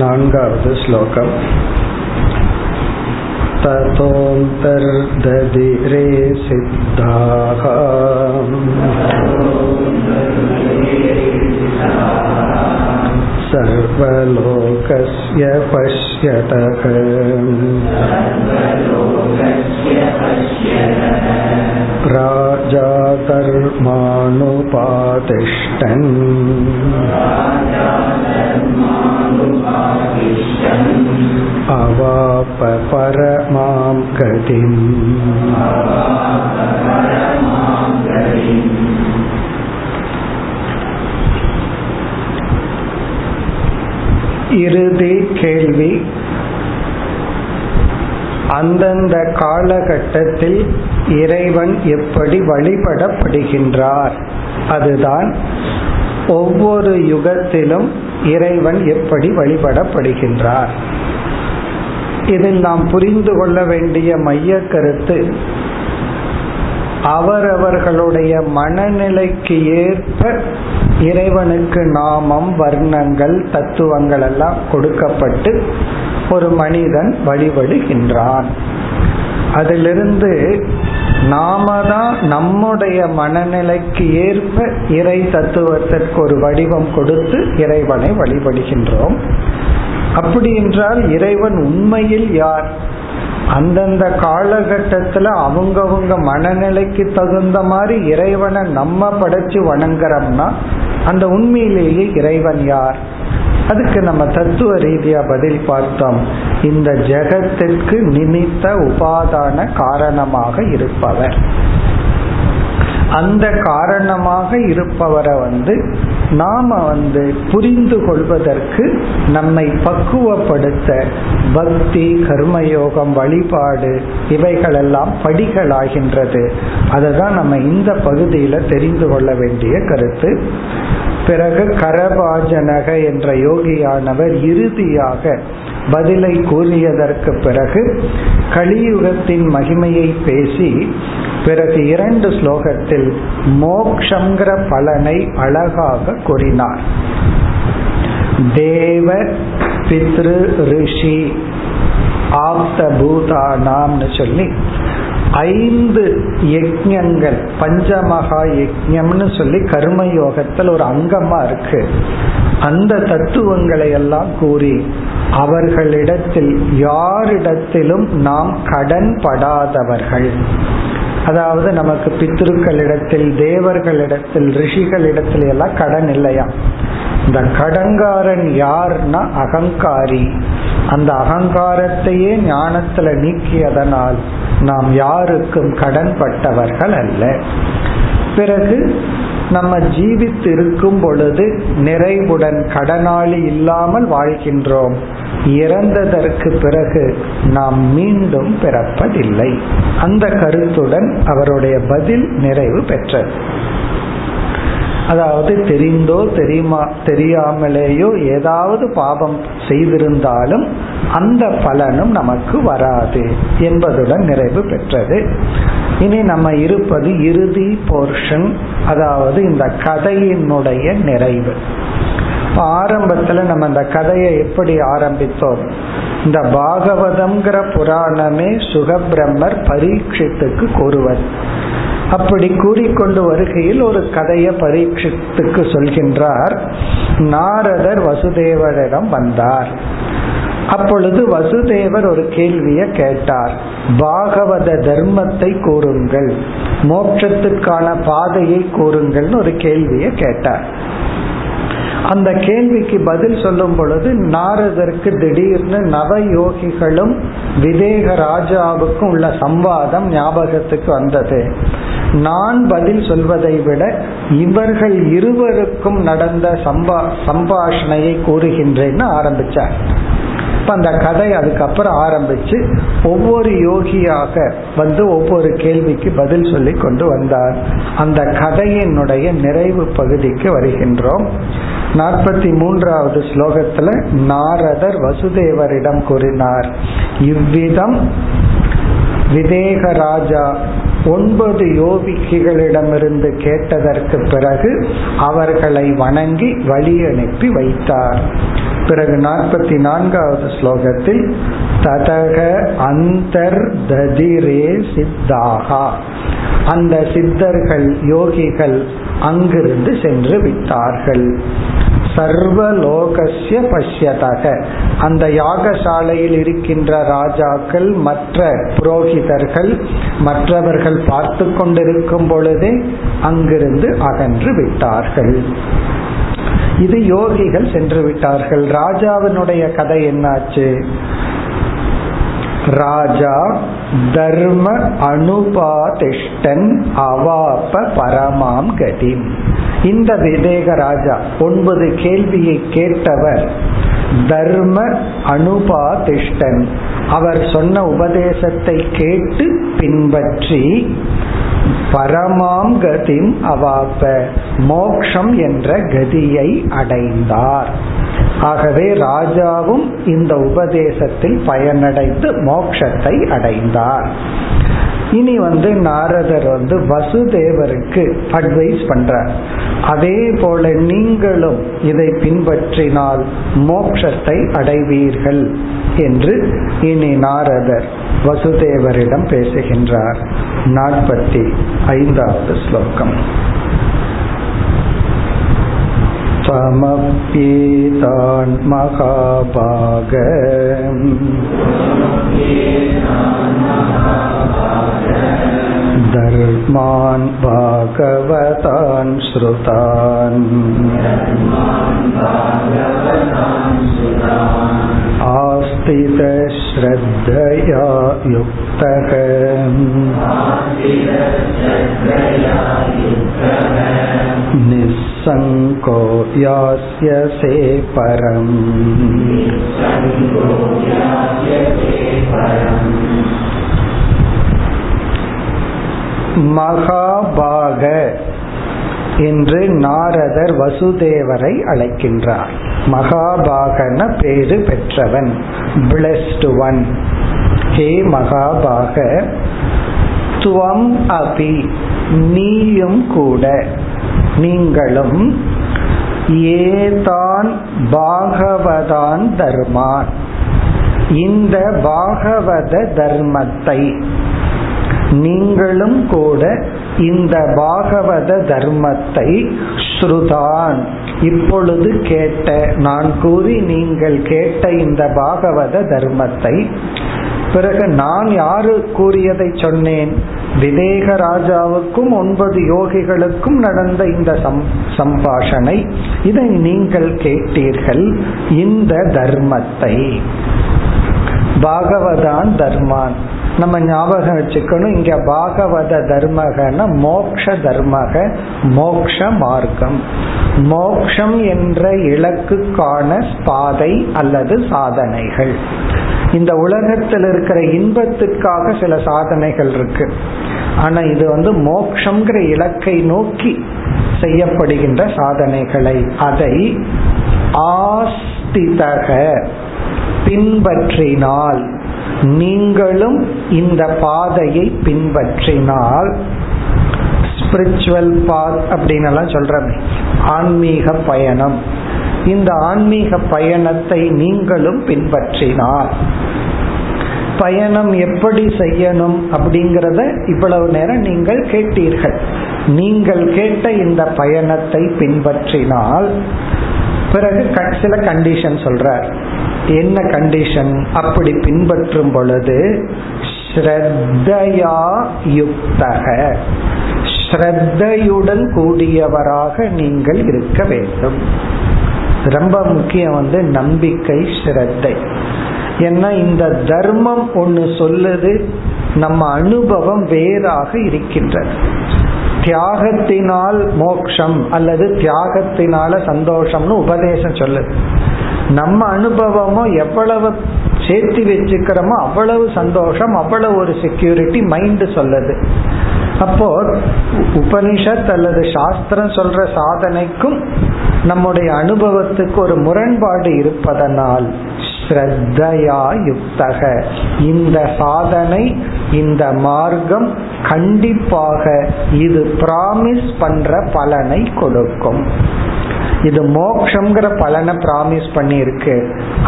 நான்காவது ஸ்லோகம். ததோந்தர்ததிரே சித்தாக சர்வலோகஸ்ய பஷ்யதக ராஜா தர்மானுபாதிஷ்டன் அவாப பரமாம் கதிம். இறுதி கேள்வி. அந்தந்த காலகட்டத்தில் இறைவன் எப்படி வழிபடப்படுகின்றார், அதுதான் ஒவ்வொரு யுகத்திலும் இறைவன் எப்படி வழிபடப்படுகின்றார். இதில் நாம் புரிந்து கொள்ள வேண்டிய மைய கருத்து, அவரவர்களுடைய மனநிலைக்கு ஏற்ப இறைவனுக்கு நாமம், வர்ணங்கள், தத்துவங்கள் எல்லாம் கொடுக்கப்பட்டு ஒரு மனிதன் வழிபடுகின்றான். அதிலிருந்து நாம தான் நம்முடைய மனநிலைக்கு ஏற்ப இறை தத்துவத்திற்கு ஒரு வடிவம் கொடுத்து இறைவனை வழிபடுகின்றோம். அப்படி என்றால் இறைவன் உண்மையில் யார்? அந்தந்த காலகட்டத்தில் அவங்கவுங்க மனநிலைக்கு தகுந்த மாதிரி இறைவனை நம்ம படைச்சு வணங்குறோம்னா அந்த உண்மையிலேயே இறைவன் யார்? அதுக்கு நம்ம தத்துவ ரீதியா பதில் பார்த்தோம். இந்த ஜெகத்திற்கு நிமித்த உபாதான காரணமாக இருப்பவர். அந்த காரணமாக இருப்பவரை நாம புரிந்து கொள்வதற்கு நம்மை பக்குவப்படுத்த பக்தி, கர்மயோகம், வழிபாடு இவைகளெல்லாம் படிகளாகின்றது. அதுதான் நம்ம இந்த பகுதியில் தெரிந்து கொள்ள வேண்டிய கருத்து. பிறகு கரபாஜனக என்ற யோகியானவர் இறுதியாக பதிலை கூறியதற்கு பிறகு கலியுகத்தின் மகிமையை பேசி பிறகு 2 ஸ்லோகத்தில் மோக்ஷங்கிற பலனை அழகாக கூறினார். தேவ பித்ரு ரிஷி ஆப்த பூதானாம்னு சொல்லி 5 யஜ்ஞங்கள், பஞ்சமகா யஜ்ஞம்னு சொல்லி கர்மயோகத்தில் ஒரு அங்கமா இருக்கு. அந்த தத்துவங்களை எல்லாம் கூறி அவர்களிடத்தில் யாரிடத்திலும் நாம் கடன் படாதவர்கள், அதாவது நமக்கு பித்ருக்களிடத்தில், தேவர்களிடத்தில், ரிஷிகளிடத்தில் எல்லாம் கடன் இல்லையா. இந்த கடங்காரன் யார்னா அகங்காரி. அந்த அகங்காரத்தையே ஞானத்துல நீக்கியதனால் நாம் யாருக்கும் கடன் பட்டவர்கள் அல்ல. பிறகு நம்ம ஜீவித்திருக்கும் பொழுது நிறைவுடன் கடனாளி இல்லாமல் வாழ்கின்றோம். இறந்ததற்கு பிறகு நாம் மீண்டும் பிறப்பதில்லை. அந்த கருத்துடன் அவருடைய பதில் நிறைவு பெற்றது. அதாவது தெரிந்தோ தெரியாமலேயோ ஏதாவது பாபம் செய்திருந்தாலும் அந்த பலனும் நமக்கு வராது என்பதுடன் நிறைவு பெற்றது. இனி நம்ம இருப்பது இறுதி போர்ஷன், அதாவது இந்த கதையினுடைய நிறைவு. ஆரம்பத்துல நம்ம அந்த கதையை எப்படி ஆரம்பித்தோம்? இந்த பாகவதம்ங்கிற புராணமே சுகபிரம்மர் பரீட்சித்துக்கு கூறுவது. அப்படி கூறிக்கொண்டு வருகையில் ஒரு கதையை பரீட்சித்துக்கு சொல்கின்றார். நாரதர் வசுதேவரிடம் வந்தார். அப்பொழுது வசுதேவர் ஒரு கேள்வியை கேட்டார். பாகவத தர்மத்தை கூறுங்கள், மோட்சத்துக்கான பாதையை கூறுங்கள்னு ஒரு கேள்வியை கேட்டார். அந்த கேள்விக்கு பதில் சொல்லும் பொழுது நாரதற்கு திடீர்னு நவயோகிகளும் விதேக ராஜாவுக்கும் உள்ள சம்வாதம் ஞாபகத்துக்கு வந்தது. நான் பதில் சொல்வதை விட இவர்கள் இருவருக்கும் நடந்த சம்பாஷணையை கூறுகின்றேன்னு ஆரம்பிச்சார். அந்த கதை அதுக்கப்புறம் ஆரம்பிச்சு ஒவ்வொரு யோகியாக வந்து ஒவ்வொரு கேள்விக்கு பதில் சொல்லி கொண்டு வந்தார். அந்த கதையினுடைய நிறைவு பகுதிக்கு வருகின்றோம். 43வது ஸ்லோகத்துல நாரதர் வசுதேவரிடம் கூறினார், இவ்விதம் விதேகராஜா 9 யோகிகளிடமிருந்து கேட்டதற்கு பிறகு அவர்களை வணங்கி வழியனுப்பி வைத்தார். பிறகு 44வது ஸ்லோகத்தில் ததக அந்தர்ததிரே சித்தாகா, அந்த சித்தர்கள் யோகிகள் அங்கிருந்து சென்று விட்டார்கள். சர்வலோகஸ்ய பஷ்யதக, அந்த யாகசாலையில் இருக்கின்ற ராஜாக்கள் மற்ற புரோகிதர்கள் மற்றவர்கள் பார்த்து கொண்டிருக்கும் பொழுதே அங்கிருந்து அகன்று விட்டார்கள். இது யோகிகள் சென்று விட்டார்கள். ராஜாவினுடைய கதை என்னாச்சு? ராஜா தர்ம அனுபாதிஷ்டன் அவாப பரமாம் கதி. இந்த விதேக ராஜா 9 கேள்வியை கேட்டவர் தர்ம அனுபாதிஷ்டன், அவர் சொன்ன உபதேசத்தை கேட்டு பின்பற்றி பரமாம் கதிம் அவாப்ப, மோக்ஷம் என்ற கதியை அடைந்தார். ஆகவே ராஜாவும் இந்த உபதேசத்தில் பயனடைந்து மோக்ஷத்தை அடைந்தார். இனி நாரதர் வசுதேவருக்கு அட்வைஸ் பண்றார், அதே போல நீங்களும் இதை பின்பற்றினால் மோட்சத்தை அடைவீர்கள் என்று இனி நாரதர் வசுதேவரிடம் பேசுகின்றார். 45வது ஸ்லோகம். சமப்யேதான் மகாபாக தர்மான் பாகவதான் ஸ்ருதான் ஆஸ்தித ஸ்ரத்தயா யுக்தகம் நிஸ்ஸங்கோ யாஸ்யசே பரம். மகாபாக என்று நாரதர் வசுதேவரை அழைக்கின்றார். மகாபாகன பேரு பெற்றவன், பிளஸ்ட் ஒன். ஹே மகாபாக, துவம் அபி, நீயும் கூட, நீங்களும், ஏதான் பாகவதான் தர்மான், இந்த பாகவத தர்மத்தை, நீங்களும் கூட இந்த பாகவத தர்மத்தை, ஸ்ருதான், இப்பொழுது கேட்ட, நான் கூறி நீங்கள் கேட்ட இந்த பாகவத தர்மத்தை. பிறகு நான் யாரு கூறியதை சொன்னேன்? விதேக ராஜாவுக்கும் 9 யோகிகளுக்கும் நடந்த இந்த சம்பாஷணை, இதை நீங்கள் கேட்டீர்கள். இந்த தர்மத்தை, பாகவதான் தர்மான், நம்ம ஞாபகம் வச்சுக்கணும். இங்க பாகவத தர்மகன மோக்ஷ தர்மக, மோக்ஷ மார்க்கம், மோக்ஷம் என்ற இலக்குக்கான பாதை அல்லது சாதனைகள். இந்த உலகத்தில் இருக்கிற இன்பத்துக்காக சில சாதனைகள் இருக்கு, ஆனா இது மோக்ஷங்கிற இலக்கை நோக்கி செய்யப்படுகின்ற சாதனைகளை, அதை ஆஸ்திதக, பின்பற்றினால், நீங்களும் இந்த பாதையை பின்பற்றினால், ஸ்பிரிச்சுவல் பாத் அப்படின்னெல்லாம் சொல்றமே, ஆன்மீக பயணம், இந்த ஆன்மீக பயணத்தை நீங்களும் பின்பற்றினால், பயணம் எப்படி செய்யணும் அப்படிங்கறத இவ்வளவு நேரம் நீங்கள் கேட்டீர்கள். நீங்கள் கேட்ட இந்த பயணத்தை பின்பற்றினால், பிறகு சில கண்டிஷன் சொல்றார். என்ன கண்டிஷன்? அப்படி பின்பற்றும் பொழுது ஸ்ரத்தையா யுக்தக, ஸ்ரத்தையுடன் கூடியவராக நீங்கள் இருக்க வேண்டும். ரொம்ப முக்கியம் நம்பிக்கை, ஸ்ரத்தை. ஏன்னா இந்த தர்மம் ஒன்று சொல்லுது, நம்ம அனுபவம் வேறாக இருக்கின்றது. தியாகத்தினால் மோட்சம் அல்லது தியாகத்தினால சந்தோஷம்னு உபதேசம் சொல்லுது. நம்ம அனுபவமும் எவ்வளவு சேர்த்து வச்சுக்கிறோமோ அவ்வளவு சந்தோஷம், அவ்வளவு ஒரு செக்யூரிட்டி மைண்ட் சொல்லுது. அப்போ உபனிஷத் அல்லது சாஸ்திரம் சொல்ற சாதனைக்கும் நம்முடைய அனுபவத்துக்கு ஒரு முரண்பாடு இருப்பதனால் ஸ்ரத்தையா யுக்தக இந்த சாதனை, இந்த மார்க்கம் கண்டிப்பாக இது பிராமிஸ் பண்ற பலனை கொடுக்கும். இது மோக்ஷங்கிற பலனை பிராமிஸ் பண்ணி இருக்கு.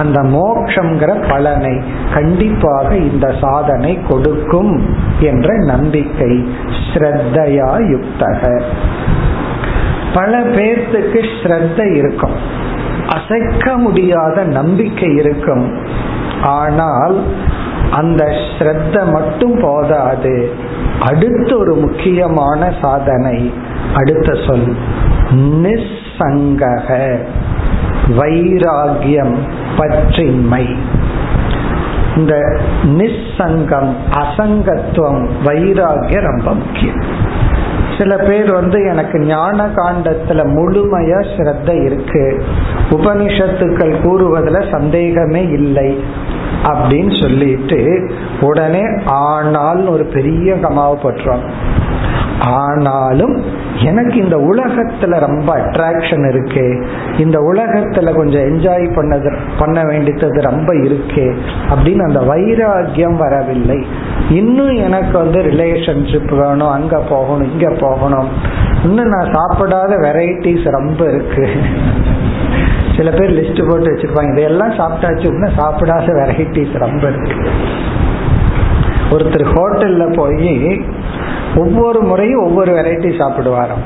அந்த மோக்ஷங்கிற பலனை கண்டிப்பாக இந்த சாதனை கொடுக்கும் என்ற நம்பிக்கை ஸ்ரத்தையா யுக்தக. பல பேர்த்துக்கு ஸ்ரத்தை இருக்கும், அசைக்க முடியாத நம்பிக்கை இருக்கும். ஆனால் அந்த ஸ்ரத்த மட்டும் போதாது. அடுத்து ஒரு முக்கியமான சாதனை, அடுத்த சொல் நிசங்கக, வைராகியம், பற்றின்மை. இந்த நிசங்கம், அசங்கத்துவம், வைராகியம் ரொம்ப முக்கியம். சில பேர் எனக்கு ஞான காண்டத்துல முழுமையா ஸ்ரத்த இருக்கு, உபனிஷத்துக்கள் கூறுவதுல சந்தேகமே இல்லை அப்படின்னு சொல்லிட்டு உடனே ஆனால் ஒரு பெரிய கமாவை பற்றோம். ஆனாலும் எனக்கு இந்த உலகத்துல ரொம்ப அட்ராக்ஷன் இருக்கு, இந்த உலகத்துல கொஞ்சம் என்ஜாய் பண்ண வேண்டியது ரொம்ப இருக்கு அப்படின்னு அந்த வைராகியம் வரவில்லை. இன்னும் எனக்கு ரிலேஷன்ஷிப் வேணும், அங்க போகணும், இங்க போகணும், இன்னும் நான் சாப்பிடாத வெரைட்டிஸ் ரொம்ப இருக்கு. சில பேர் லிஸ்ட் போட்டு வச்சிருப்பாங்க, இதெல்லாம் சாப்பிட்டாச்சு அப்படின்னா சாப்பிடாத வெரைட்டிஸ் ரொம்ப இருக்கு. ஒருத்தர் ஹோட்டல்ல போய் ஒவ்வொரு முறையும் ஒவ்வொரு வெரைட்டி சாப்பிடுவாராம்.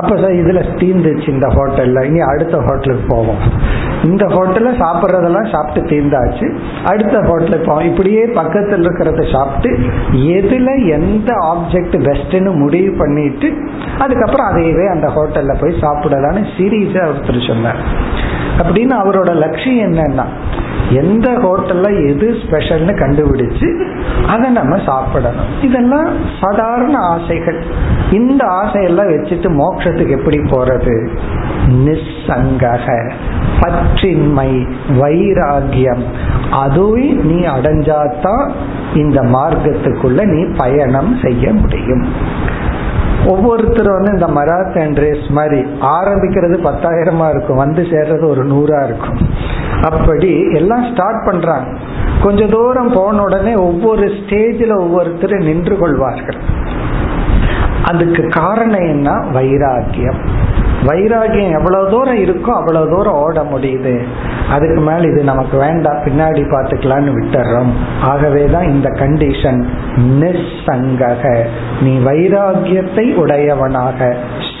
அப்போ சார் இதில் தீந்துச்சு இந்த ஹோட்டலில், இங்கே அடுத்த ஹோட்டலுக்கு போவோம். இந்த ஹோட்டலில் சாப்பிட்றதெல்லாம் சாப்பிட்டு தீந்தாச்சு, அடுத்த ஹோட்டலுக்கு போவோம். இப்படியே பக்கத்தில் இருக்கிறத சாப்பிட்டு எதில் எந்த ஆப்ஜெக்ட் பெஸ்ட்டுன்னு முடிவு பண்ணிட்டு அதுக்கப்புறம் அதையவே அந்த ஹோட்டலில் போய் சாப்பிடலான்னு சீரியஸாக ஒருத்தர் சொன்னார். அப்படின்னு அவரோட லட்சியம் என்னன்னா எந்த ஹோட்டல்ல எது ஸ்பெஷல்னு கண்டுபிடிச்சு அதை நம்ம சாப்பிடணும். இதெல்லாம் சாதாரண ஆசைகள். இந்த ஆசையெல்லாம் வச்சுட்டு மோட்சத்துக்கு எப்படி போறது? நிசங்கக, பற்றின்மை, வைராகியம். அதுவே நீ அடைஞ்சாதான் இந்த மார்க்கத்துக்குள்ள நீ பயணம் செய்ய முடியும். ஒவ்வொருத்தரும் இந்த மராத்தன் ரேஸ் மாதிரி ஆரம்பிக்கிறது 10,000 இருக்கும், வந்து சேர்றது ஒரு 100 இருக்கும். அப்படி எல்லாம் ஸ்டார்ட் பண்றாங்க. கொஞ்ச தூரம் போன உடனே ஒவ்வொரு ஸ்டேஜில் ஒவ்வொருத்தர் நின்று கொள்வார்கள். அதுக்கு காரணம் என்ன? வைராகியம். வைராகியம் எவ்வளவு தூரம் இருக்கோ அவ்வளவு தூரம் ஓட முடியுது. அதுக்கு மேல இது நமக்கு வேண்டாம், பின்னாடி பார்த்துக்கலான்னு விட்டுறோம். ஆகவேதான் இந்த கண்டிஷன் நிசங்கக, நீ வைராகியத்தை உடையவனாக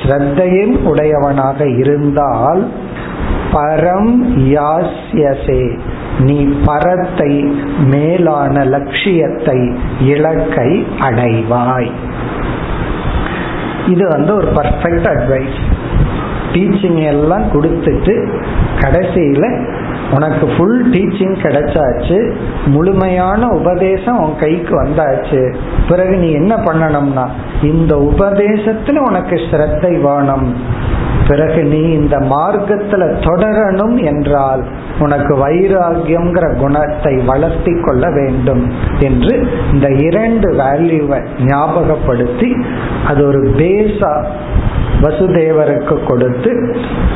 ஸ்ரத்தையும் உடையவனாக இருந்தால் பரம் யாஸ்யசே, நீ பரத்தை, மேலான லட்சியத்தை, இலக்கை அடைவாய். இது ஒரு பர்ஃபெக்ட் அட்வைஸ். டீச்சிங் எல்லாம் கொடுத்துட்டு கடைசியில உனக்கு ஃபுல் டீச்சிங் கிடைச்சாச்சு, முழுமையான உபதேசம் உன் கைக்கு வந்தாச்சு. பிறகு நீ என்ன பண்ணணும்னா இந்த உபதேசத்துல உனக்கு ஸ்ரத்தை வேணும். பிறகு நீ இந்த மார்க்கத்துல தொடரணும் என்றால் உனக்கு வைராகியம்ங்கிற குணத்தை வளர்த்தி கொள்ள வேண்டும் என்று இந்த 2 வேல்யூவை ஞாபகப்படுத்தி அது ஒரு பேஸா வசுதேவருக்கு கொடுத்து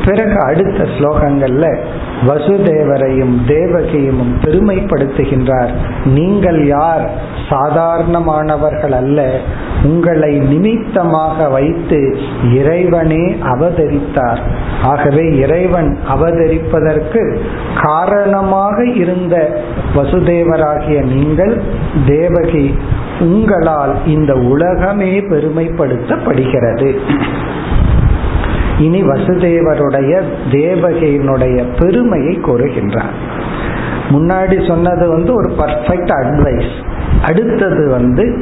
பிறகு அடுத்த ஸ்லோகங்கள்ல வசுதேவரையும் தேவகியையும் பெருமைப்படுத்துகின்றார். நீங்கள் யார்? சாதாரணமானவர்கள் அல்ல, உங்களை நிமித்தமாக வைத்து இறைவனே அவதரித்தார். ஆகவே இறைவன் அவதரிப்பதற்கு காரணமாக இருந்த வசுதேவராகிய நீங்கள், தேவகி, உங்களால் இந்த உலகமே பெருமைப்படுத்தப்படுகிறது. இனி வசுதேவருடைய தேவகையினுடைய பெருமையை கூறுகின்றார். முன்னாடி சொன்னது ஒரு பர்ஃபெக்ட் அட்வைஸ். அடுத்தது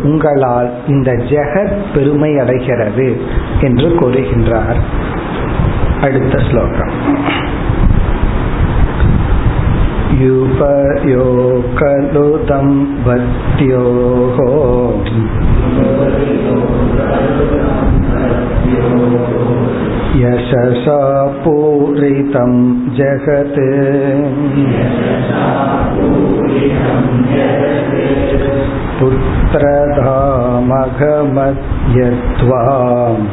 உங்களால் இந்த ஜெகத் பெருமை அடைகிறது என்று கூறுகின்றார். அடுத்த ஸ்லோகம் யுபயோ கலுதம் வத்யோஹோ யசஸா பூரிதம் ஜகத் புத்ரதாமகமத் யத்வாம்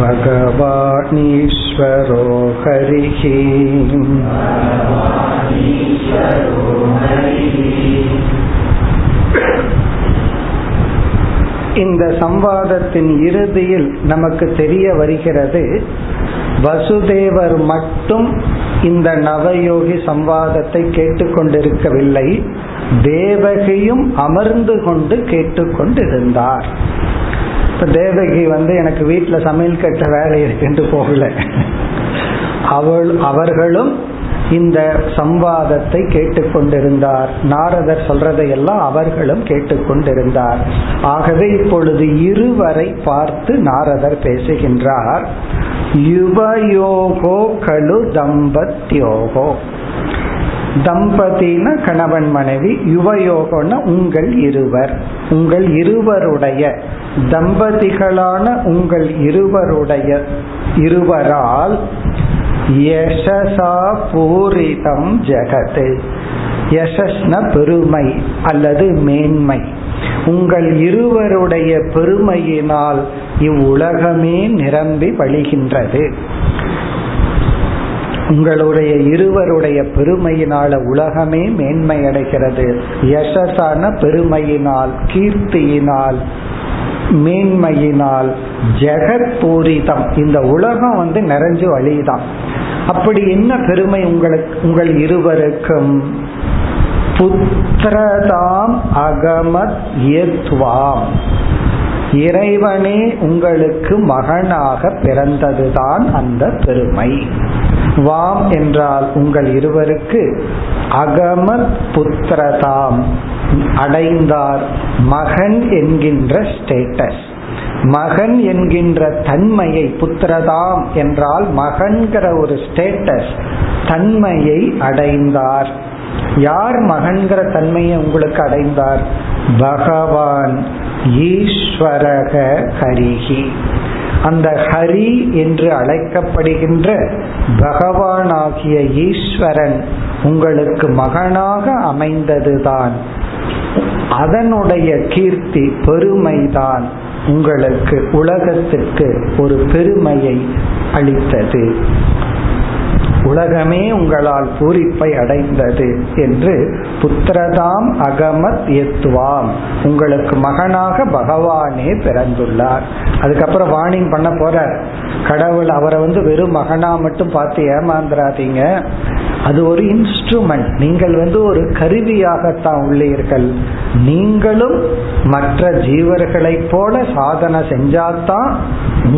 பகவானீஸ்வரோ ஹரிஹி. இந்த சம்வாதத்தின் இறுதியில் நமக்கு தெரிய வருகிறது, வசுதேவர் மட்டும் இந்த நவயோகி சம்வாதத்தை கேட்டுக்கொண்டிருக்கவில்லை, தேவகியும் அமர்ந்து கொண்டு கேட்டுக்கொண்டிருந்தார். இப்ப தேவகி எனக்கு வீட்டுல சமையல் கட்ட வேலை இருக்குன்னு போகல, அவர்களும் இந்த சம்வாதத்தை கேட்டுக்கொண்டிருந்தார். நாரதர் சொல்றதையெல்லாம் அவர்களும் கேட்டுக்கொண்டிருந்தார். ஆகவே இப்பொழுது இருவரை பார்த்து நாரதர் பேசுகின்றார். யுவயோகோ கலு தம்பத்யோகோ, தம்பதினா கணவன் மனைவி, யுவயோகம்னா உங்கள் இருவர், உங்கள் இருவருடைய, தம்பதிகளான உங்கள் இருவருடைய, இருவரால் யசஸா பூரிதம் ஜகத், யசஸ்னா பெருமை அல்லது மேன்மை, உங்கள் இருவருடைய பெருமையினால் இவ்வுலகமே நிரம்பி வழிகின்றது. உங்களுடைய இருவருடைய பெருமையினால உலகமே மேன்மை அடைகிறது. யசஸான பெருமையினால், கீர்த்தியினால், மேன்மையினால், ஜெகத் பூரிதம், இந்த உலகம் நிறைஞ்சு வழிதான். அப்படி என்ன பெருமை உங்களுக்கு, உங்கள் இருவருக்கும்? புத்ரதாம் அகமத் யத்வாம், இறைவனே உங்களுக்கு மகனாக பிறந்ததுதான் அந்த பெருமை. வாம் என்றால் உங்கள் இருவருக்கு, அகமத் புத்திரதாம் அடைந்தார், மகன் என்கின்ற ஸ்டேட்டஸ், மகன் என்கின்ற தன்மையை, புத்திரதாம் என்றால் மகன்கிற ஒரு ஸ்டேட்டஸ் தன்மையை அடைந்தார். யார் மகன்கிற தன்மையை உங்களுக்கு அடைந்தார்? பகவான் ஈஸ்வரக ஹரிஹி, அந்த ஹரி என்று அழைக்கப்படுகின்ற பகவானாகிய ஈஸ்வரன் உங்களுக்கு மகனாக அமைந்ததுதான் அதனுடைய கீர்த்தி, பெருமைதான் உங்களுக்கு, உலகத்திற்கு ஒரு பெருமையை அளித்தது, உலகமே உங்களால் பூரிப்பை அடைந்தது என்று. புத்திரதாம் அகமத் யத்வாம், உங்களுக்கு மகனாக பகவானே பிறந்துள்ளார். அதுக்கப்புறம் வார்னிங் பண்ண போற கடவுள், அவரை வெறும் மகனா மட்டும் பார்த்து ஏமாந்துராதீங்க, அது ஒரு இன்ஸ்ட்ருமெண்ட், நீங்கள் ஒரு கருவியாகத்தான் உள்ளீர்கள், நீங்களும் மற்ற ஜீவர்களைப் போல சாதனை செஞ்சாதான்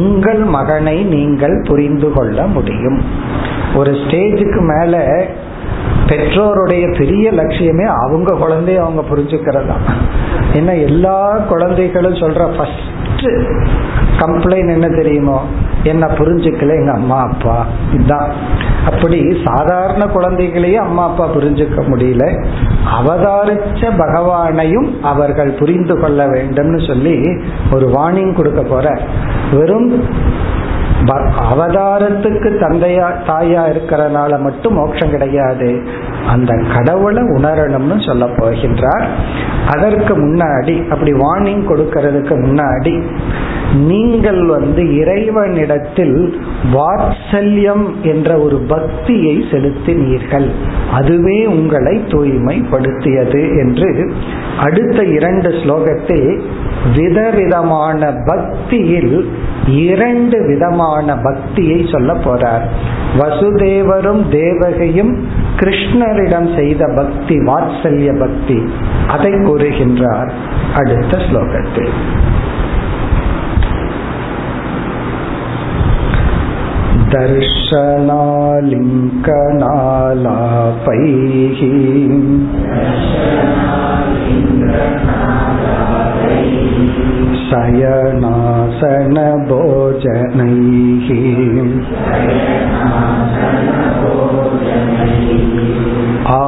உங்கள் மகனை நீங்கள் புரிந்து கொள்ள முடியும். ஒரு ஸ்டேஜுக்கு மேல பெற்றோருடைய பெரிய லட்சியமே அவங்க குழந்தைய அவங்க புரிஞ்சுக்கிறதா. ஏன்னா எல்லா குழந்தைகளும் சொல்ற ஃபர்ஸ்ட் கம்ப்ளைண்ட் என்ன தெரியுமோ, என்ன புரிஞ்சுக்கல எங்க அம்மா அப்பா இதுதான். அப்படி சாதாரண குழந்தைகளையே அம்மா அப்பா புரிஞ்சுக்க முடியல, அவதாரிச்ச பகவானையும் அவர்கள் புரிந்து கொள்ள வேண்டும்னு சொல்லி ஒரு வார்னிங் கொடுக்க போற. வெறும் அவதாரத்துக்கு தந்தையா தாயா இருக்கிறனால மட்டும் மோட்சம் கிடையாது, அந்த கடவுளை உணரணும்னு சொல்ல போகின்றார். அதற்கு முன்னாடி, அப்படி வார்னிங் கொடுக்கிறதுக்கு முன்னாடி, நீங்கள் இறைவனிடத்தில் வாத்சல்யம் என்ற ஒரு பக்தியை செலுத்தினீர்கள், அதுவே உங்களை தூய்மைப்படுத்தியது என்று அடுத்த 2 ஸ்லோகத்தில் விதவிதமான பக்தியில் 2 விதமான பக்தியை சொல்ல போறார். வசுதேவரும் தேவகையும் கிருஷ்ணரிடம் செய்த பக்தி, வாத்சல்ய பக்தி, அதை கூறுகின்றார் அடுத்த ஸ்லோகத்தில். தர்ஷனாலிங்கனாலாபைஹி சயனாசன போஜனைஹி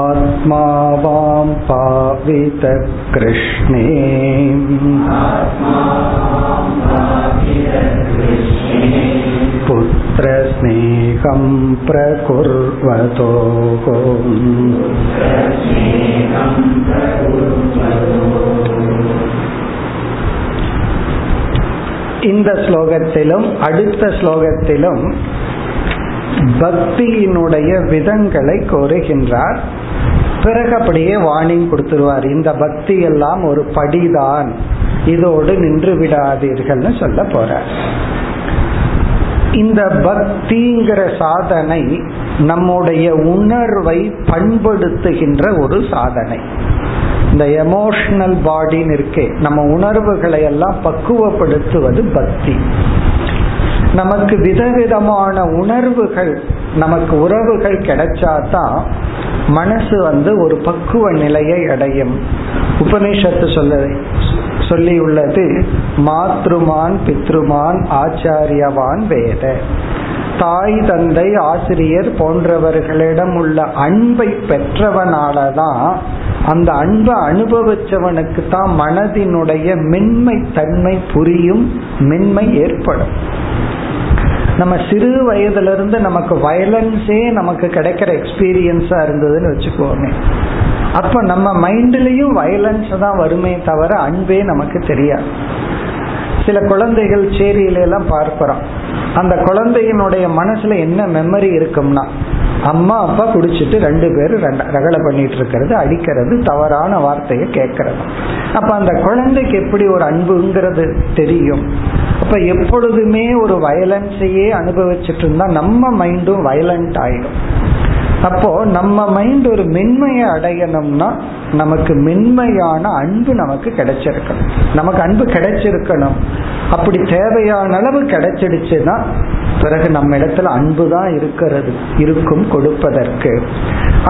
ஆத்மாவாம் பாவித கிருஷ்ணே புத்ர ஸ்நேகம் பிரகுர்வதோ இந்த ஸ்லோகத்திலும் அடுத்த ஸ்லோகத்திலும் பக்தியினுடைய விதங்களை கோருகின்றார். பிறகு அப்படியே வார்னிங் கொடுத்துருவார், இந்த பக்தி எல்லாம் ஒரு படிதான், இதோடு நின்று விடாதீர்கள்னு சொல்ல போறார். இந்த பக்திங்கிற சாதனை நம்முடைய உணர்வை பண்படுத்துகின்ற ஒரு சாதனை. இந்த எமோஷனல் பாடின்னு இருக்கே, நம்ம உணர்வுகளை எல்லாம் பக்குவப்படுத்துவது பக்தி. நமக்கு விதவிதமான உணர்வுகள், நமக்கு உறவுகள் கிடைச்சாதான் மனசு ஒரு பக்குவ நிலையை அடையும். உபநிஷத்து சொல்லியுள்ளது, மாத்ருமான் பித்ருமான் ஆச்சாரியவான் வேத. தாய் தந்தை ஆசிரியர் போன்றவர்களிடம் உள்ள அன்பை பெற்றவனாலதான், அந்த அன்பை அனுபவிச்சவனுக்கு தான் மனதினுடைய மென்மை தன்மை புரியும், மென்மை ஏற்படும். நம்ம சிறு வயதிலிருந்து நமக்கு வயலன்ஸே நமக்கு கிடைக்கிற எக்ஸ்பீரியன்ஸா இருந்ததுன்னு வச்சுக்கோமே, அப்போ நம்ம மைண்ட்லயும் வயலன்ஸ் தான் வருமே தவிர அன்பே நமக்கு தெரியாது. சில குழந்தைகள் சேரியில எல்லாம் பார்க்கிறோம், அந்த குழந்தையினுடைய மனசுல என்ன மெமரி இருக்கும்னா, அம்மா அப்பா குடிச்சிட்டு ரெண்டு பேரும் ரகலை பண்ணிட்டு இருக்கிறது, அடிக்கிறது, தவறான வார்த்தையை கேட்கறது. அப்ப அந்த குழந்தைக்கு எப்படி ஒரு அன்புங்கிறது தெரியும்? அப்ப எப்பொழுதுமே ஒரு வயலன்ஸையே அனுபவிச்சுட்டு இருந்தா நம்ம மைண்டும் வயலண்ட் ஆயிடும். அப்போ நம்ம மைண்ட் ஒரு மென்மையை அடையணும்னா நமக்கு மென்மையான அன்பு நமக்கு கிடைச்சிருக்கணும், நமக்கு அன்பு கிடைச்சிருக்கணும். அப்படி தேவையான அளவு கிடைச்சிடுச்சுன்னா பிறகு நம்ம இடத்துல அன்பு தான் இருக்கும் கொடுப்பதற்கு.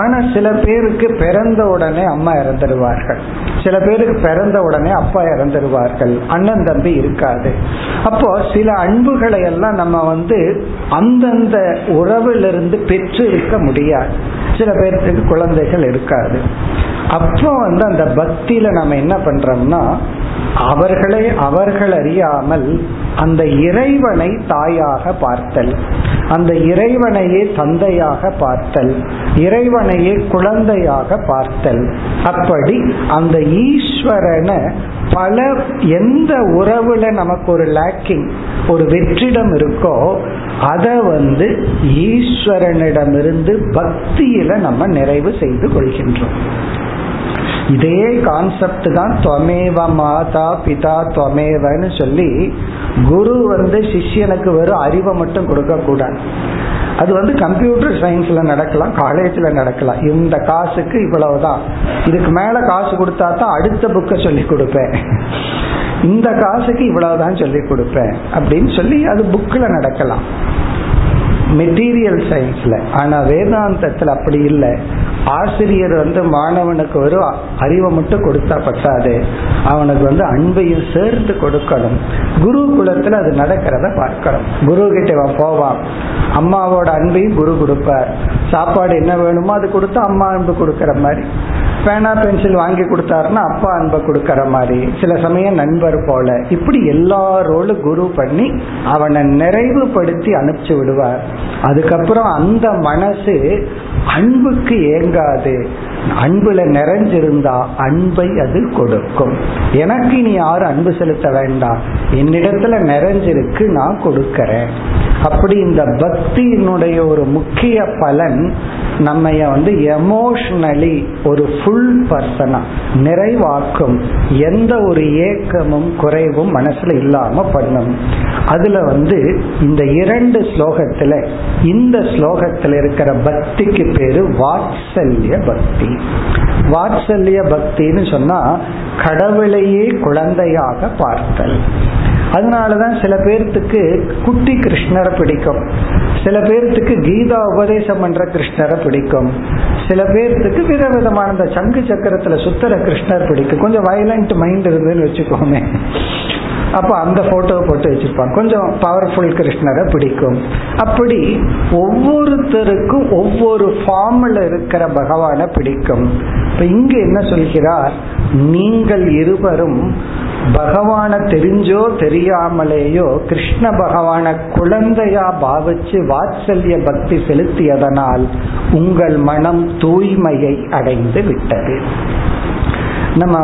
ஆனா சில பேருக்கு பிறந்த உடனே அம்மா இறந்துடுவார்கள், சில பேருக்கு பிறந்த உடனே அப்பா இறந்துடுவார்கள், அண்ணன் தம்பி இருக்காது. அப்போ சில அன்புகளை எல்லாம் நம்ம அந்தந்த உறவிலிருந்து பெற்று இருக்க முடியாது. சில பேருக்கு குழந்தைகள் இருக்காது. அப்போ அந்த பக்தியில நம்ம என்ன பண்றோம்னா, அவர்கள் அறியாமல் அந்த இறைவனை தாயாக பார்த்தல், அந்த இறைவனையே தந்தையாக பார்த்தல், இறைவனையே குழந்தையாக பார்த்தல். அப்படி அந்த ஈஸ்வரனை பல எந்த உறவுல நமக்கு ஒரு லேக்கிங், ஒரு வெற்றிடம் இருக்கோ அதை ஈஸ்வரனிடமிருந்து பக்தியில நம்ம நிறைவு செய்து கொள்கின்றோம். இதே கான்செப்ட் தான் துவமேவ மாதா பிதா துவமேவன்னு சொல்லி குரு சிஷ்யனுக்கு வெறும் அறிவை மட்டும் கொடுக்க கூடாது. அது கம்ப்யூட்டர் சயின்ஸ்ல நடக்கலாம், காலேஜ்ல நடக்கலாம். இந்த காசுக்கு இவ்வளவுதான், இதுக்கு மேல காசு கொடுத்தா தான் அடுத்த புக்கை சொல்லி கொடுப்பேன், இந்த காசுக்கு இவ்வளவுதான் சொல்லி கொடுப்பேன் அப்படின்னு சொல்லி அது புக்ல நடக்கலாம், மெட்டீரியல் சயின்ஸ்ல. ஆனா வேதாந்தத்துல அப்படி இல்லை. ஆசிரியர் மாணவனுக்கு ஒரு அறிவை மட்டும் கொடுத்தா பத்தாது, அவனுக்கு அன்பையும் சேர்த்து கொடுக்கணும். குரு குலத்துல அது நடக்கிறத பார்க்கணும். குரு கிட்ட போவான், அம்மாவோட அன்பையும் குரு கொடுப்பார். சாப்பாடு என்ன வேணுமோ அது கொடுத்தா அம்மா அன்பு கொடுக்கற மாதிரி, பேனா பென்சில் வாங்கி கொடுத்தாருன்னா அப்பா அன்பை கொடுக்கற மாதிரி, சில சமயம் நண்பர் போல, இப்படி எல்லாரோடும் குரு பண்ணி அவனை நிறைவுபடுத்தி அனுப்பிச்சு விடுவார். அதுக்கப்புறம் அந்த மனசு அன்புக்கு ஏங்காது, அன்புல நிறைஞ்சிருந்தா அன்பை அது கொடுக்கும். எனக்கு நீ யாரும் அன்பு செலுத்த வேண்டாம், என்னிடத்துல நிறைஞ்சிருக்கு, நான் கொடுக்கறேன். அப்படி இந்த பக்தியினுடைய ஒரு முக்கிய பலன் நம்ம எமோஷனலி ஒரு ஃபுல் பர்சனா நிறைவாக்கும், எந்த ஒரு ஏக்கமும் குறைவும் மனசுல இல்லாம பண்ணும். அதுல இந்த இரண்டு ஸ்லோகத்துல, இந்த ஸ்லோகத்துல இருக்கிற பக்திக்கு பேரு வாத்சல்ய பக்தி. வாத்சல்ய பக்தின்னு சொன்னா கடவுளையே குழந்தையாக பார்த்தல். அதனாலதான் சில பேர்த்துக்கு குட்டி கிருஷ்ணரை பிடிக்கும், சில பேர்த்துக்கு கீதா உபதேசம் பண்ற கிருஷ்ணரை பிடிக்கும், சில பேர்த்துக்கு விதவிதமான இந்த சங்கு சக்கரத்துல சுத்தர கிருஷ்ணர் பிடிக்கும். கொஞ்சம் வயலண்ட் மைண்ட் இருந்துன்னு வச்சுக்கோங்க. அப்போ அந்த போட்டோவை போட்டு வச்சிருப்பாங்க. கொஞ்சம் பவர்ஃபுல் கிருஷ்ணரை பிடிக்கும். அப்படி ஒவ்வொருத்தருக்கும் ஒவ்வொரு ஃபார்மில் இருக்கிற பகவானை பிடிக்கும். இப்போ இங்கு என்ன சொல்கிறார், நீங்கள் இருவரும் பகவானை தெரிஞ்சோ தெரியாமலேயோ கிருஷ்ண பகவானை குழந்தையா பாவிச்சு வாத்சல்ய பக்தி செலுத்தியதனால் உங்கள் மனம் தூய்மையை அடைந்து விட்டது. நம்ம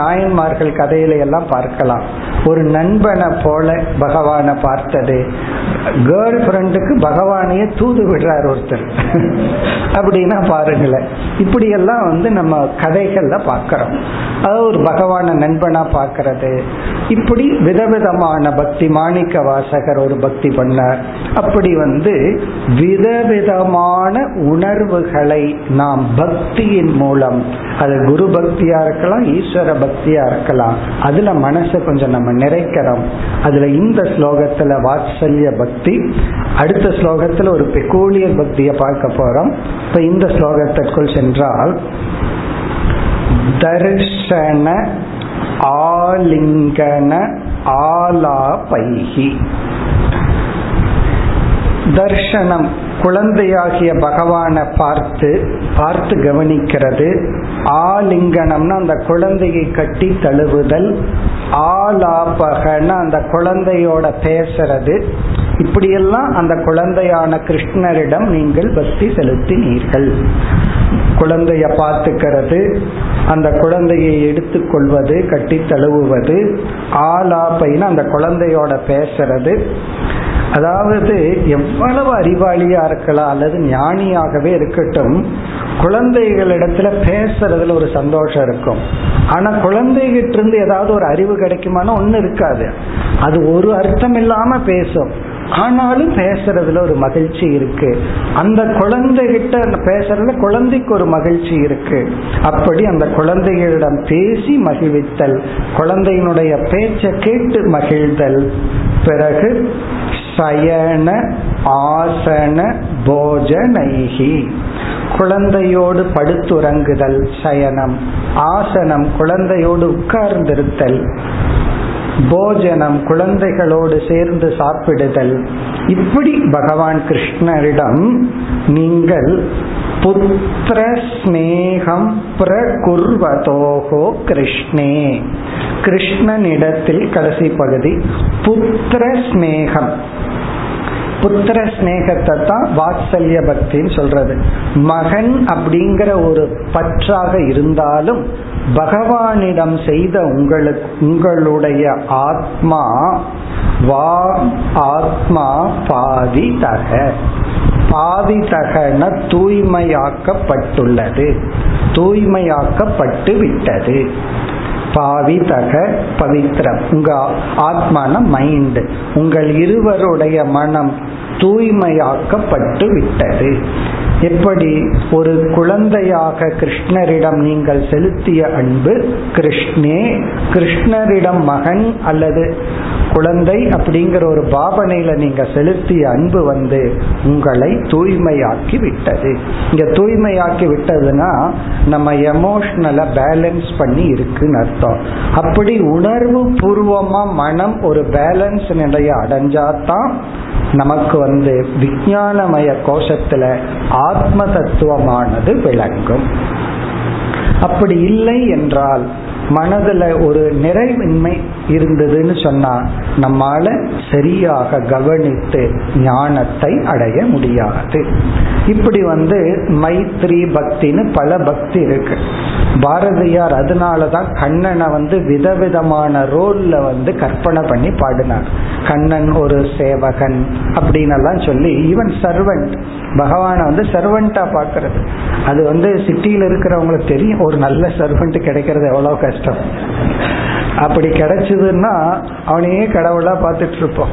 நாயன்மார்கள் கதையில எல்லாம் பார்க்கலாம். ஒரு நண்பனை போல பகவானை பார்த்தது, கேர்ள் ஃப்ரெண்டுக்கு பகவானையே தூது விடுறார் ஒருத்தர். அப்படின்னா பாருங்களேன், இப்படியெல்லாம் நம்ம கதைகள்ல பார்க்கிறோம். அதாவது ஒரு பகவானை நண்பனா பார்க்கறது, இப்படி விதவிதமான பக்தி. மாணிக்க வாசகர் ஒரு பக்தி பண்ணார். அப்படி விதவிதமான உணர்வுகளை நாம் பக்தியின் மூலம், அது குரு பக்தியா இருக்கலாம், ஈஸ்வர பக்தியா இருக்கலாம், அதுல மனசை கொஞ்சம் நம்ம நிறைக்கிறோம். அதுல இந்த ஸ்லோகத்துல வாத்சல்ய பக்தி, அடுத்த ஸ்லோகத்துல ஒரு பெக்கூலியர் பக்தியை பார்க்க போறோம். இப்ப இந்த ஸ்லோகத்திற்குள் சென்றால், தர்ஷன ஆலிங்கன ஆலாபைஹி. தர்ஷனம் குழந்தையாகிய பகவானை பார்த்து கவனிக்கிறது. ஆலிங்கனம்னா அந்த குழந்தையை கட்டி தழுவுதல், ஆலாபகனா அந்த குழந்தையோட பேசுறது. இப்படியெல்லாம் அந்த குழந்தையான கிருஷ்ணரிடம் நீங்கள் பக்தி செலுத்தினீர்கள். குழந்தைய பார்த்துக்கிறது, அந்த குழந்தையை எடுத்துக்கொள்வது, கட்டி தழுவுவது, ஆலாபைனா அந்த குழந்தையோட பேசுறது. அதாவது எவ்வளவு அறிவாளியா இருக்கலாம் அல்லது ஞானியாகவே இருக்கட்டும், குழந்தைகளிடத்துல பேசுறதுல ஒரு சந்தோஷம் இருக்கும். ஆனா குழந்தைகிட்ட இருந்து ஏதாவது ஒரு அறிவு கிடைக்குமானா ஒண்ணு இருக்காது. அது ஒரு அர்த்தம் இல்லாம பேசும், ஆனாலும் பேசுறதுல ஒரு மகிழ்ச்சி இருக்கு. அந்த குழந்தைகிட்ட பேசுறதுல குழந்தைக்கு ஒரு மகிழ்ச்சி இருக்கு. அப்படி அந்த குழந்தைகளிடம் பேசி மகிழ்வித்தல், குழந்தையினுடைய பேச்சை கேட்டு மகிழ்தல். பிறகு சயன ஆசன போஜனைஹி, குழந்தையோடு படுத்துறங்குதல் சயனம், ஆசனம் குழந்தையோடு உட்கார்ந்திருத்தல், போஜனம் குழந்தைகளோடு சேர்ந்து சாப்பிடுதல். இப்படி பகவான் கிருஷ்ணரிடம் நீங்கள் புத்திர ஸ்நேகம் பிரகுர்வதோஹோ கிருஷ்ணே, கிருஷ்ணனிடத்தில் கடைசி பகுதி புத்திர ஸ்நேகம். புத்திர ஸ்நேகத்தை தான் வாத்சல்ய பக்தின்னு சொல்றது. மகன் அப்படிங்கிற ஒரு பற்றாக இருந்தாலும் பகவானிடம் செய்த உங்களுடைய ஆத்மா வா ஆத்மா பாதிதக, பாதிதகன தூய்மையாக்கப்பட்டுள்ளது, தூய்மையாக்கப்பட்டு விட்டது. பாவிதக பவித்ரம், உங்க ஆத்மான மைண்ட், உங்கள் இருவருடைய மனம் தூய்மையாக்கப்பட்டு விட்டது. எப்படி ஒரு குழந்தையாக கிருஷ்ணரிடம் நீங்கள் செலுத்திய அன்பு, கிருஷ்ணே கிருஷ்ணரிடம் மகன் அல்லது குழந்தை அப்படிங்கிற ஒரு பாவனையில நீங்க செலுத்திய அன்பு உங்களை தூய்மையாக்கி விட்டது. இங்க தூய்மையாக்கி விட்டதுன்னா நம்ம எமோஷனலா பேலன்ஸ் பண்ணி இருக்குன்னு அர்த்தம். அப்படி உணர்வு பூர்வமா மனம் ஒரு பேலன்ஸ் நிலைய அடைஞ்சாதான் நமக்கு விஞ்ஞானமய கோஷத்துல ஆத்ம தத்துவமானது விளங்கும். அப்படி இல்லை என்றால் மனதுல ஒரு நிறைவின்மை இருந்ததுன்னு சொன்னா நம்மால சரியாக கவனித்து ஞானத்தை அடைய முடியாது. இப்படி மைத்ரி பக்தின்னு பல பக்தி இருக்கு. பாரதியார் அதனாலதான் கண்ணனை விதவிதமான ரோல்ல கற்பனை பண்ணி பாடினார். கண்ணன் ஒரு சேவகன் அப்படின்னு எல்லாம் சொல்லி, ஈவன் சர்வெண்ட், பகவானை சர்வெண்டா பாக்குறது. அது சிட்டியில இருக்கிறவங்களுக்கு தெரியும், ஒரு நல்ல சர்வெண்ட் கிடைக்கிறது எவ்வளவு கஷ்டம். அப்படி கிடைச்சதுன்னா அவனையே கடவுளா பார்த்துட்டு இருப்போம்.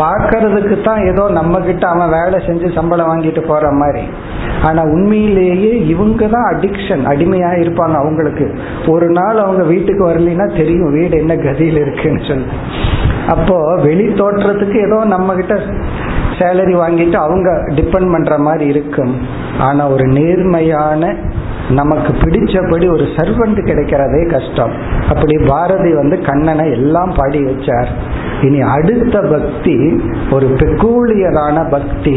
பார்க்கறதுக்கு தான் ஏதோ நம்ம கிட்ட அவன் வேலை செஞ்சு சம்பளம் வாங்கிட்டு போற மாதிரி. ஆனா உண்மையிலேயே இவங்க தான் அடிக்ஷன், அடிமையா இருப்பாங்க. அவங்களுக்கு ஒரு நாள் அவங்க வீட்டுக்கு வரலன்னா தெரியும் வீடு என்ன கதியில இருக்குன்னு சொல்லி. அப்போ வெளி தோற்றத்துக்கு ஏதோ நம்ம கிட்ட சேலரி வாங்கிட்டு அவங்க டிபெண்ட் பண்ற மாதிரி இருக்கும். ஆனா ஒரு நேர்மையான நமக்கு பிடிச்சபடி ஒரு சர்வெண்ட் கிடைக்கிறதே கஷ்டம். அப்படி பாரதி வந்து கண்ணனை எல்லாம் பாடி வச்சார். இனி அடுத்த பக்தி ஒரு பெக்கூலியரான பக்தி,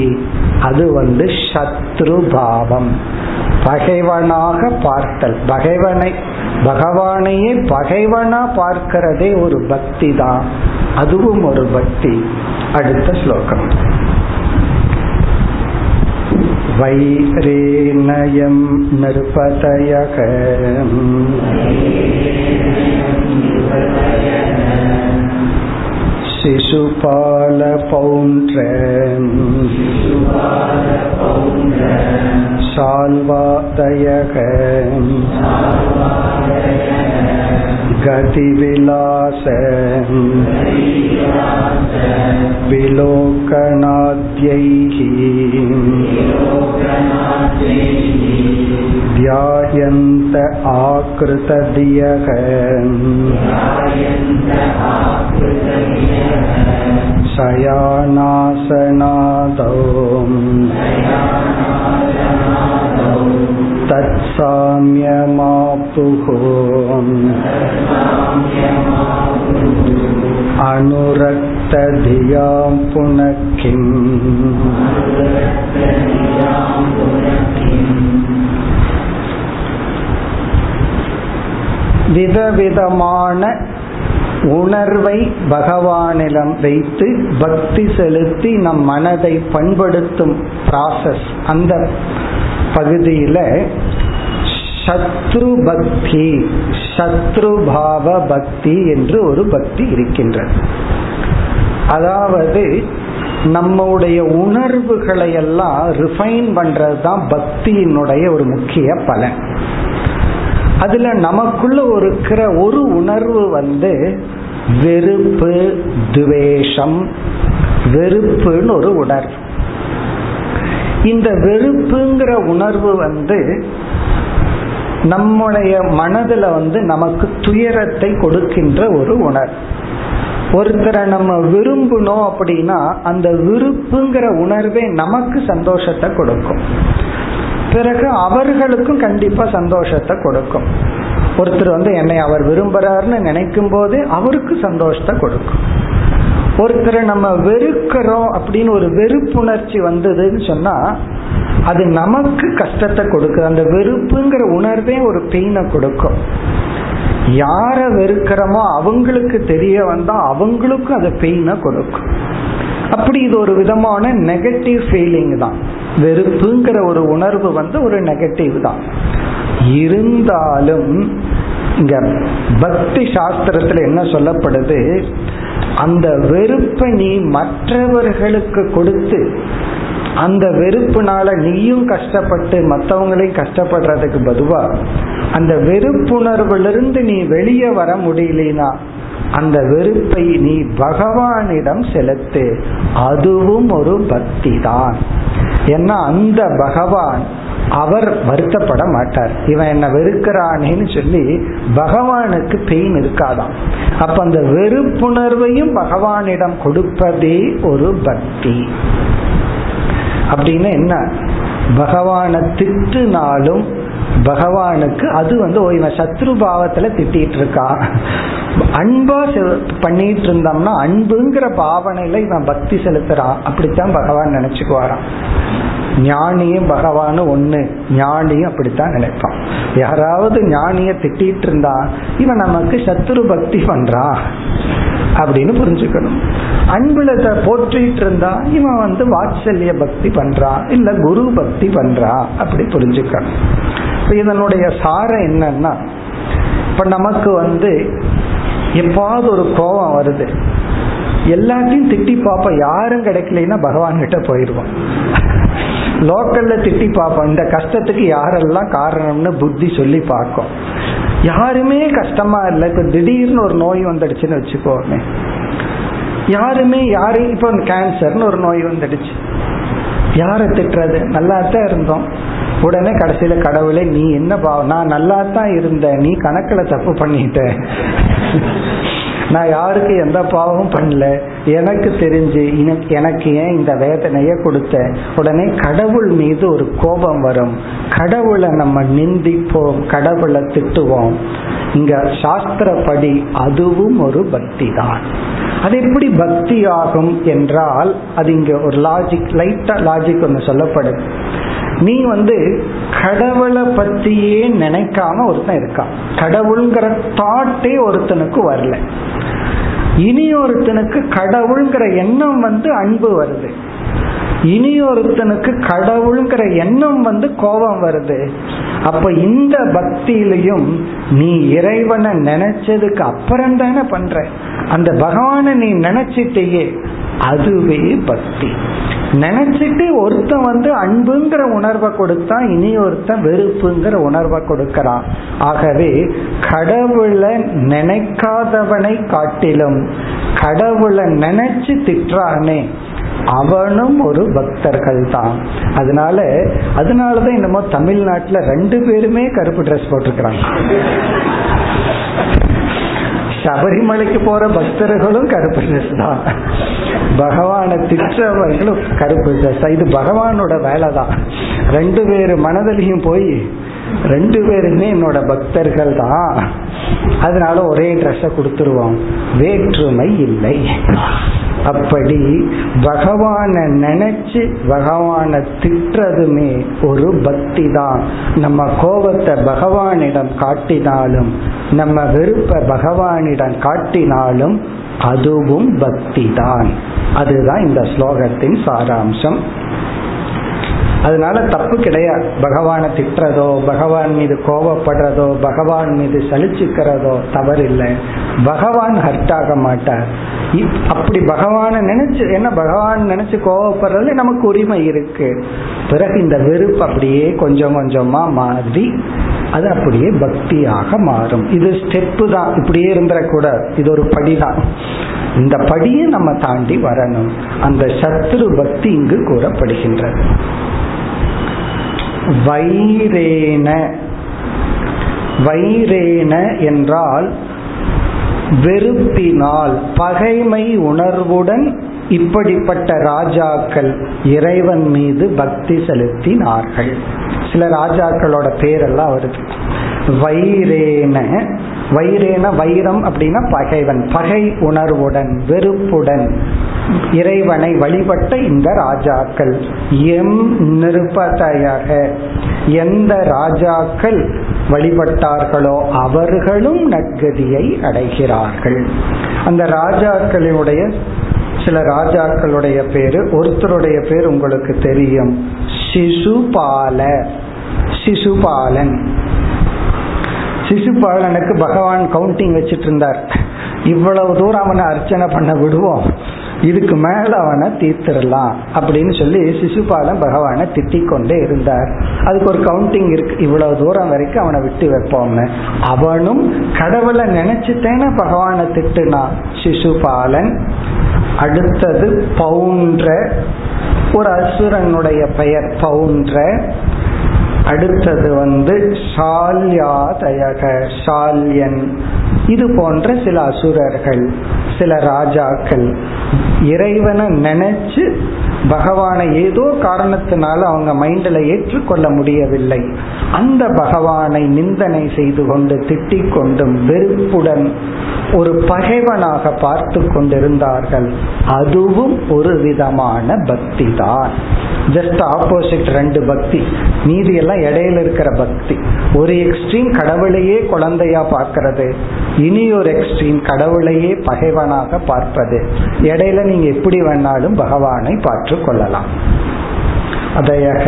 அது வந்து சத்ரு பாவம், பகைவனாக பார்த்தல். பகவானையே பகைவனா பார்க்கிறதே ஒரு பக்தி தான், அதுவும் ஒரு பக்தி. அடுத்த ஸ்லோகம் வைரேணயம் நிருபதயக சிசுபால பௌண்ட்ரம் சால்வாதயக கதி விலாசம் விலோகநாத்யைஹி த்யாயந்த ஆக்ருததியக சயானாசனாதௌம் தத் சாம்யமாப்துஹோம் அனுரக்ததியாம் புனக்கிம். விதவிதமான உணர்வை பகவானிடம் வைத்து பக்தி செலுத்தி நம் மனதை பண்படுத்தும் ப்ராசஸ். அந்த பகுதியில் சத்ரு பக்தி, சத்ருபாவ பக்தி என்று ஒரு பக்தி இருக்கின்றது. அதாவது நம்முடைய உணர்வுகளை எல்லாம் ரிஃபைன் பண்றது தான் பக்தியினுடைய ஒரு முக்கிய பலன். அதுல நமக்குள்ள இருக்கிற ஒரு உணர்வு வந்து வெறுப்பு, துவேஷம். வெறுப்புன்னு ஒரு உணர்வு. இந்த வெறுப்புங்கிற உணர்வு வந்து நம்முடைய மனதுல வந்து நமக்கு துயரத்தை கொடுக்கின்ற ஒரு உணர்வு. ஒருத்தரை நம்ம விரும்பணும் அப்படின்னா அந்த விருப்புங்கிற உணர்வே நமக்கு சந்தோஷத்தை கொடுக்கும், பிறகு அவர்களுக்கும் கண்டிப்பா சந்தோஷத்தை கொடுக்கும். ஒருத்தர் வந்து என்னை அவர் விரும்புறாருன்னு நினைக்கும் போது அவருக்கு சந்தோஷத்தை கொடுக்கும். ஒருத்தரை நம்ம வெறுக்கிறோம் அப்படின்னு ஒரு வெறுப்புணர்ச்சி வந்ததுன்னு சொன்னா அது நமக்கு கஷ்டத்தை கொடுக்குது. அந்த வெறுப்புங்கிற உணர்வே ஒரு பெயினை கொடுக்கும். யாரை வெறுக்கிறோமோ அவங்களுக்கு தெரிய வந்தா அவங்களுக்கும் அது பெயினை கொடுக்கும். அப்படி இது ஒரு விதமான நெகட்டிவ் ஃபீலிங் தான். வெறுப்புங்கிற ஒரு உணர்வு வந்து ஒரு நெகட்டிவ் தான். இருந்தாலும் இங்க பக்தி சாஸ்திரத்துல என்ன சொல்லப்படுது, அந்த வெறுப்பை நீ மற்றவர்களுக்கு கொடுத்து அந்த வெறுப்புனால நீயும் கஷ்டப்பட்டு மற்றவங்களையும் கஷ்டப்படுறதுக்கு பதுவா அந்த வெறுப்புணர்விலிருந்து நீ வெளியே வர முடியலனா அந்த வெறுப்பை நீ பகவானிடம் செலுத்து, அதுவும் ஒரு பக்தி தான். ஏன்னா அந்த பகவான் அவர் வருத்தப்பட மாட்டார். இவன் என்ன வெறுக்கிறானேன்னு சொல்லி பகவானுக்கு பெயின் இருக்காதான். அப்ப அந்த வெறுப்புணர்வையும் பகவானிடம் கொடுப்பதே ஒரு பக்தி. அப்படின்னு என்ன, பகவானை திட்டுனாலும் பகவானுக்கு அது வந்து இவன் சத்ரு பாவத்துல திட்டிட்டு இருக்கான், அன்பா பண்ணிட்டு இருந்தோம்னா அன்புங்கிற பாவனையில இவன் பக்தி செலுத்துறான், அப்படித்தான் பகவான் நினைச்சுக்குவாரான். ஞானியும் பகவானும் ஒண்ணு, ஞானியும் அப்படித்தான் நினைப்பான். யாராவது ஞானிய திட்டிட்டு இருந்தா இவன் நமக்கு சத்ரு பக்தி பண்றான் அப்படின்னு புரிஞ்சுக்கணும். அன்புல போற்றிட்டு இருந்தா இவன் வந்து வாத்சல்ய பக்தி பண்றான், இல்ல குரு பக்தி பண்றான், அப்படி புரிஞ்சுக்கணும். இதனுடைய சாரம் என்னன்னா, இப்ப நமக்கு வந்து எப்பாவது ஒரு கோபம் வருது, எல்லாத்தையும் திட்டி பார்ப்போம், யாரும் கிடைக்கலன்னா பகவான் கிட்ட போயிடுவோம். லோக்கல்ல திட்டி பார்ப்போம், இந்த கஷ்டத்துக்கு யாரெல்லாம் காரணம்னு புத்தி சொல்லி பார்க்கும். யாருமே கஷ்டமா இல்லை. இப்போ திடீர்னு ஒரு நோய் வந்துடுச்சுன்னு வச்சுக்கோமே, யாருமே யாரையும், இப்போ கேன்சர்னு ஒரு நோய் வந்துடுச்சு, யாரை திட்டுறது? நல்லாத்தான் இருந்தோம். உடனே கடைசியில கடவுளே நீ என்ன பாவம், நான் நல்லாத்தான் இருந்தேன், நீ கணக்கில் தப்பு பண்ணிட்ட, நான் யாருக்கு எந்த பாவமும் பண்ணல, எனக்கு தெரிஞ்சு எனக்கு ஏன் இந்த வேதனைய கொடுத்த? உடனே கடவுள் மீது ஒரு கோபம் வரும். கடவுளை நம்ம நிந்திப்போம், கடவுளை திட்டுவோம். இங்க சாஸ்திரப்படி அதுவும் ஒரு பக்தி தான். அது எப்படி பக்தி ஆகும் என்றால், அது இங்க ஒரு லாஜிக், லைட்டா லாஜிக் ஒன்று சொல்லப்படுது. நீ கடவுளை பத்தியே நினைக்காம ஒருத்தன் இருக்கான், கடவுள்ங்கிற தாட்டே ஒருத்தனுக்கு வரல. இனி ஒருத்தனுக்கு கடவுள்ங்கிற எண்ணம் அன்பு வருது, இனி ஒருத்தனுக்கு கடவுள்ங்கிற எண்ணம் கோபம் வருது. அப்ப இந்த பக்தியிலையும் நீ இறைவனை நினைச்சதுக்கு அப்புறம் தானே பண்ற, அந்த பகவானை நீ நினைச்சிட்டேயே, அதுவே பக்தி. நினைச்சிட்டு ஒருத்தன் அன்புங்கிற உணர்வை கொடுத்தா, இனி ஒருத்தன் வெறுப்புங்கிற உணர்வை கொடுக்கறான். ஆகவே கடவுளை நினைக்காதவனை காட்டிலும் கடவுளை நினைச்சு திட்டானே அவனும் ஒரு பக்தர்கள் தான். அதனாலதான் என்னமோ தமிழ்நாட்டுல 2 பேருமே கருப்பு டிரெஸ் போட்டிருக்கிறாங்க. சபரிமலைக்கு போற பக்தர்களும் கருப்பு டிரெஸ் தான், பகவானை திட்டவர்களும் கருப்பு டிரெஸ். இது பகவானோட வேலை தான். 2 பேர் மனதிலையும் போய் 2 பேருமே என்னோட பக்தர்கள் தான், அதனால ஒரே டிரெஸ் கொடுத்துருவோம், வேற்றுமை இல்லை. அப்படி பகவானை நினைச்சு பகவானை திட்டுறதுமே ஒரு பக்தி தான். நம்ம கோபத்தை பகவானிடம் காட்டினாலும் நம்ம வெறுப்பை பகவானிடம் காட்டினாலும் அதுவும் பக்தி தான். அதுதான் இந்த ஸ்லோகத்தின் சாராம்சம். அதனால தப்பு கிடையாது பகவானை திட்டுறதோ, பகவான் மீது கோபப்படுறதோ, பகவான் மீது சலிச்சுக்கிறதோ தவறில்லை. பகவான் ஹர்ட் ஆக மாட்டார். அப்படி பகவானை நினைச்சு, ஏன்னா பகவான் நினைச்சு கோபப்படுறதுல நமக்கு உரிமை இருக்கு. பிறகு இந்த வெறுப்பு அப்படியே கொஞ்சம் கொஞ்சமா மாறி அது அப்படியே பக்தியாக மாறும். இது ஸ்டெப்பு தான், இப்படியே இருந்துடக்கூடாது. இது ஒரு படிதான், இந்த படியை நம்ம தாண்டி வரணும். அந்த சத்ரு பக்தி இங்கு கூறப்படுகின்றது. வைரேன, வைரேன என்றால் வெறுப்பினால், பகைமை உணர்வுடன் இப்படிப்பட்ட ராஜாக்கள் இறைவன் மீது பக்தி செலுத்தினார்கள். சில ராஜாக்களோட பேரெல்லாம் வருது. வைரேன, வைரேன வைரம் அப்படின்னா பகைவன், பகை உணர்வுடன் வெறுப்புடன் இறைவனை வழிபட்ட இந்த ராஜாக்கள். எம் நிருபதையாக, எந்த ராஜாக்கள் வழிபட்டார்களோ அவர்களும் நற்கதியை அடைகிறார்கள். அந்த ராஜாக்களுடைய, சில ராஜாக்களுடைய பேரு, ஒருத்தருடைய பேர் உங்களுக்கு தெரியும், சிசுபால, சிசுபாலன். சிசுபாலனுக்கு பகவான் கவுண்டிங் வச்சிட்டு இருந்தார், இவ்வளவு தூரம் அவனை அர்ச்சனை பண்ண விடுவோம், இதுக்கு மேல அவனை தீர்த்திடலாம் அப்படின்னு சொல்லி சிசுபாலன் பகவானை திட்டிக் கொண்டே இருந்தார். அதுக்கு ஒரு கவுண்டிங் இருக்கு, இவ்வளவு தூரம் வரைக்கும் அவனை விட்டு வைப்போம்னு. அவனும் கடவுளை நினைச்சுட்டேன்னா பகவானை திட்டுனா சிசுபாலன். அடுத்தது பவுன்ற, ஒரு அசுரனுடைய பெயர் பவுன்ற. அடுத்தது சால்யாதயக, சால்யன். இது போன்ற சில அசுரர்கள், சில ராஜாக்கள் இறைவனை நினைச்சு பகவானை ஏதோ காரணத்தினால அவங்க மைண்டில் ஏற்றுக்கொள்ள முடியவில்லை, அந்த பகவானை நிந்தனை செய்து கொண்டு திட்டிக் கொண்டும் வெறுப்புடன் ஒரு பகைவனாக பார்த்து கொண்டிருந்தார்கள். அதுவும் ஒரு விதமான பக்தி தான். ஜஸ்ட் ஆப்போசிட் 2 பக்தி, மீதி எல்லாம் இடையில இருக்கிற பக்தி. ஒரு எக்ஸ்ட்ரீம் கடவுளையே குழந்தையா பார்க்கிறது, இனி ஒரு எக்ஸ்ட்ரீம் கடவுளையே பகைவனாக பார்ப்பது. இடையில நீங்க எப்படி வேணாலும் பகவானை பார்த்து கொள்ளலாம். அதையாக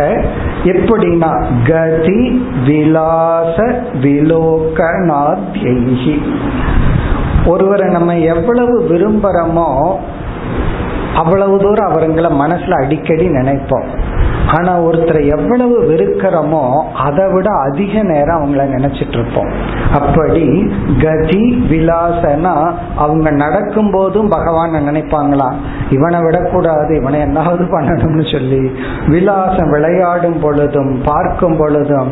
எப்படின்னா கதி விலாச விலோகநாத்யைஹி, ஒருவரை நம்ம எவ்வளவு விரும்புறோமோ அவ்வளவு தூரம் அவருங்களை மனசுல அடிக்கடி நினைப்போம். ஆனா ஒருத்தரை எவ்வளவு வெறுக்கிறோமோ அதை விட அதிக நேரம் அவங்கள நினைச்சிட்டு இருப்போம். அப்படி கதி விலாசனா அவங்க நடக்கும் போதும் பகவான நினைப்பாங்களாம், இவனை விடக்கூடாது, இவனை என்னாவது பண்ணணும்னு சொல்லி. விலாசம் விளையாடும் பொழுதும் பார்க்கும் பொழுதும்,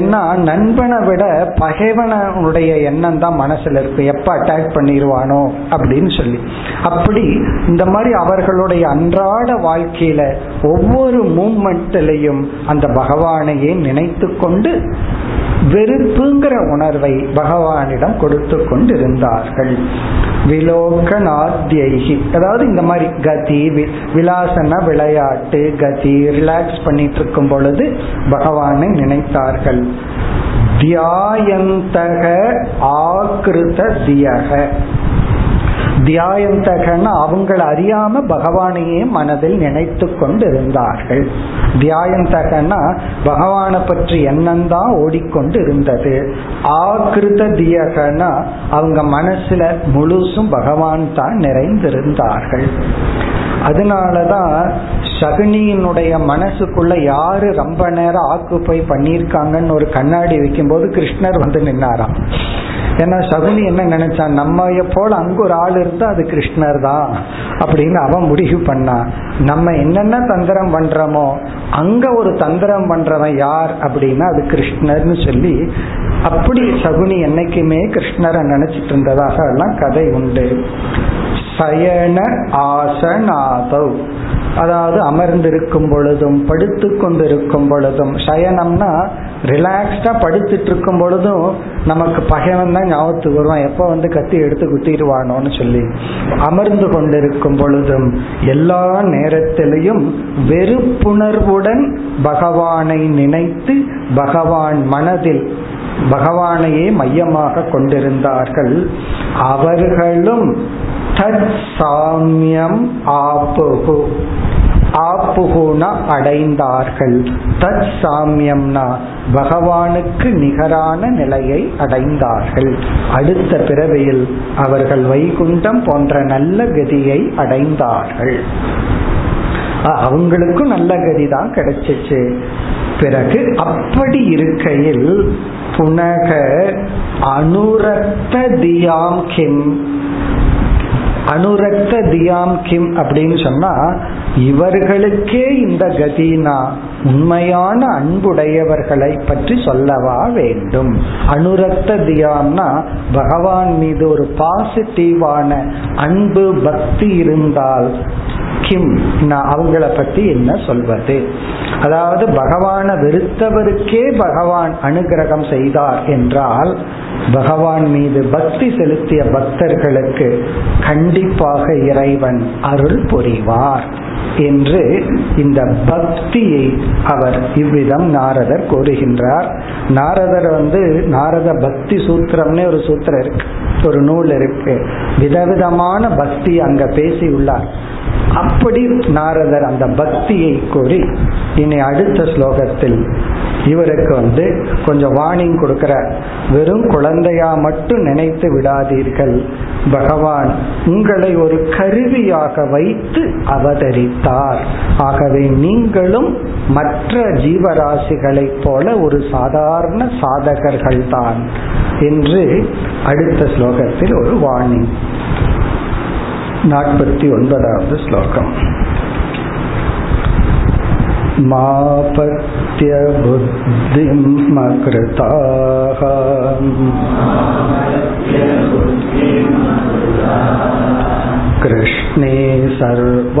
ஏன்னா நண்பனை விட பகைவனுடைய எண்ணம் தான் மனசுல இருக்கு, எப்ப அட்டாக் பண்ணிடுவானோ அப்படின்னு சொல்லி. அப்படி இந்த மாதிரி அவர்களுடைய அன்றாட வாழ்க்கையில ஒவ்வொரு மூமெண்ட்லையும் அந்த பகவானையே நினைத்து கொண்டு வெறுப்புங்கிற உணர்வை பகவானிடம் கொடுத்து கொண்டிருந்தார்கள். விலோகநாத்யைகி, அதாவது இந்த மாதிரி கதி விலாசன விளையாட்டு கதி ரிலாக்ஸ் பண்ணிட்டு இருக்கும் பொழுது பகவானை நினைத்தார்கள். தியாயந்தக ஆக்ருத தியக, தியாயந்தகன்னா அவங்கள அறியாம பகவானையே மனதில் நினைத்து கொண்டு இருந்தார்கள். தியாயந்தகன்னா பகவானை பற்றி எண்ணம்தான் ஓடிக்கொண்டு இருந்தது. ஆகிருத தியகன்னா அவங்க மனசுல முழுசும் பகவான் தான் நிறைந்திருந்தார்கள். அதனாலதான் சகுனியினுடைய மனசுக்குள்ள யாரு ரொம்ப நேரம் ஆக்குப்பை பண்ணியிருக்காங்கன்னு ஒரு கண்ணாடி வைக்கும் போது கிருஷ்ணர் வந்து நின்னாராம். ஏன்னா சகுனி என்ன நினைச்சா, நம்ம போல அங்க ஒரு ஆள் இருந்தா அது கிருஷ்ணர் தான் அப்படின்னு அவன் முடிவு பண்ணான். நம்ம என்னென்ன தந்திரம் பண்றோமோ அங்க ஒரு தந்திரம் பண்றவன் யார் அப்படின்னா அது கிருஷ்ணர்னு சொல்லி, அப்படி சகுனி என்னைக்குமே கிருஷ்ணரை நினைச்சிட்டு இருந்ததாக எல்லாம் கதை உண்டு. சயன ஆசனாதவ், அதாவது அமர்ந்திருக்கும் பொழுதும் படுத்து கொண்டிருக்கும் பொழுதும், சயனம்னா ரிலாக்ஸ்டா படுத்துட்டு இருக்கும் பொழுதும் நமக்கு பகைவன் தான் ஞாபகத்துக்கு வருவான், எப்போ வந்து கத்தி எடுத்து குத்திடுவானோன்னு சொல்லி, அமர்ந்து கொண்டிருக்கும் பொழுதும் எல்லா நேரத்திலையும் வெறுப்புணர்வுடன் பகவானை நினைத்து பகவான் மனதில் பகவானையே மையமாக கொண்டிருந்தார்கள். அவர்களும் தத் சாம்யம் ஆபுகு, ஆபுகுனா அடைந்தார்கள், தத் சாம்யம்னா பகவானுக்கு நிகரான நிலையை அடைந்தார்கள். அடுத்த பிறவியில் அவர்கள் வைகுண்டம் போன்ற நல்ல கதியை அடைந்தார்கள். அவங்களுக்கும் நல்ல கதி தான் கிடைச்சிச்சு. பிறகு அப்படி இருக்கையில் புனக அனுரக்த தியாம் கிம், அனுரக்த தியாம் கிம் அப்படின்னு சொன்னா இவர்களுக்கே இந்த கதினா உண்மையான அன்புடையவர்களை பற்றி சொல்லவா வேண்டும். அனுரக்த தியாம்னா பகவான் மீது ஒரு பாசிட்டிவான அன்பு பக்தி இருந்தால் கிம் நான் அவங்கள பத்தி என்ன சொல்வது. அதாவது பகவானை வெறுத்தவருக்கே பகவான் அனுகிரகம் செய்தார் என்றால் பகவான் மீது பக்தி செலுத்திய பக்தர்களுக்கு கண்டிப்பாக இறைவன் அருள் புரிவார் என்று இந்த பக்தியை அவர் இவ்விதம் நாரதர் கூறுகின்றார். நாரதர் வந்து நாரத பக்தி சூத்திரம்னே ஒரு சூத்திரம் இருக்கு, ஒரு நூல் இருக்கு, விதவிதமான பக்தி அங்க பேசி உள்ளார். அப்படி நாரதர் அந்த பக்தியை கூறி இனி அடுத்த ஸ்லோகத்தில் இவருக்கு வந்து கொஞ்சம் வார்னிங் கொடுக்கிற, வெறும் குழந்தையா மட்டும் நினைத்து விடாதீர்கள், பகவான் உங்களை ஒரு கருவியாக வைத்து அவதரித்தார், ஆகவே நீங்களும் மற்ற ஜீவராசிகளைப் போல ஒரு சாதாரண சாதகர்கள்தான் என்று அடுத்த ஸ்லோகத்தில் ஒரு வார்னிங். 49வது ஸ்லோகம். மாபத்ய புத்திம் மக்ருதாக கிருஷ்ணே சர்வாத்மனீஸ்வரே.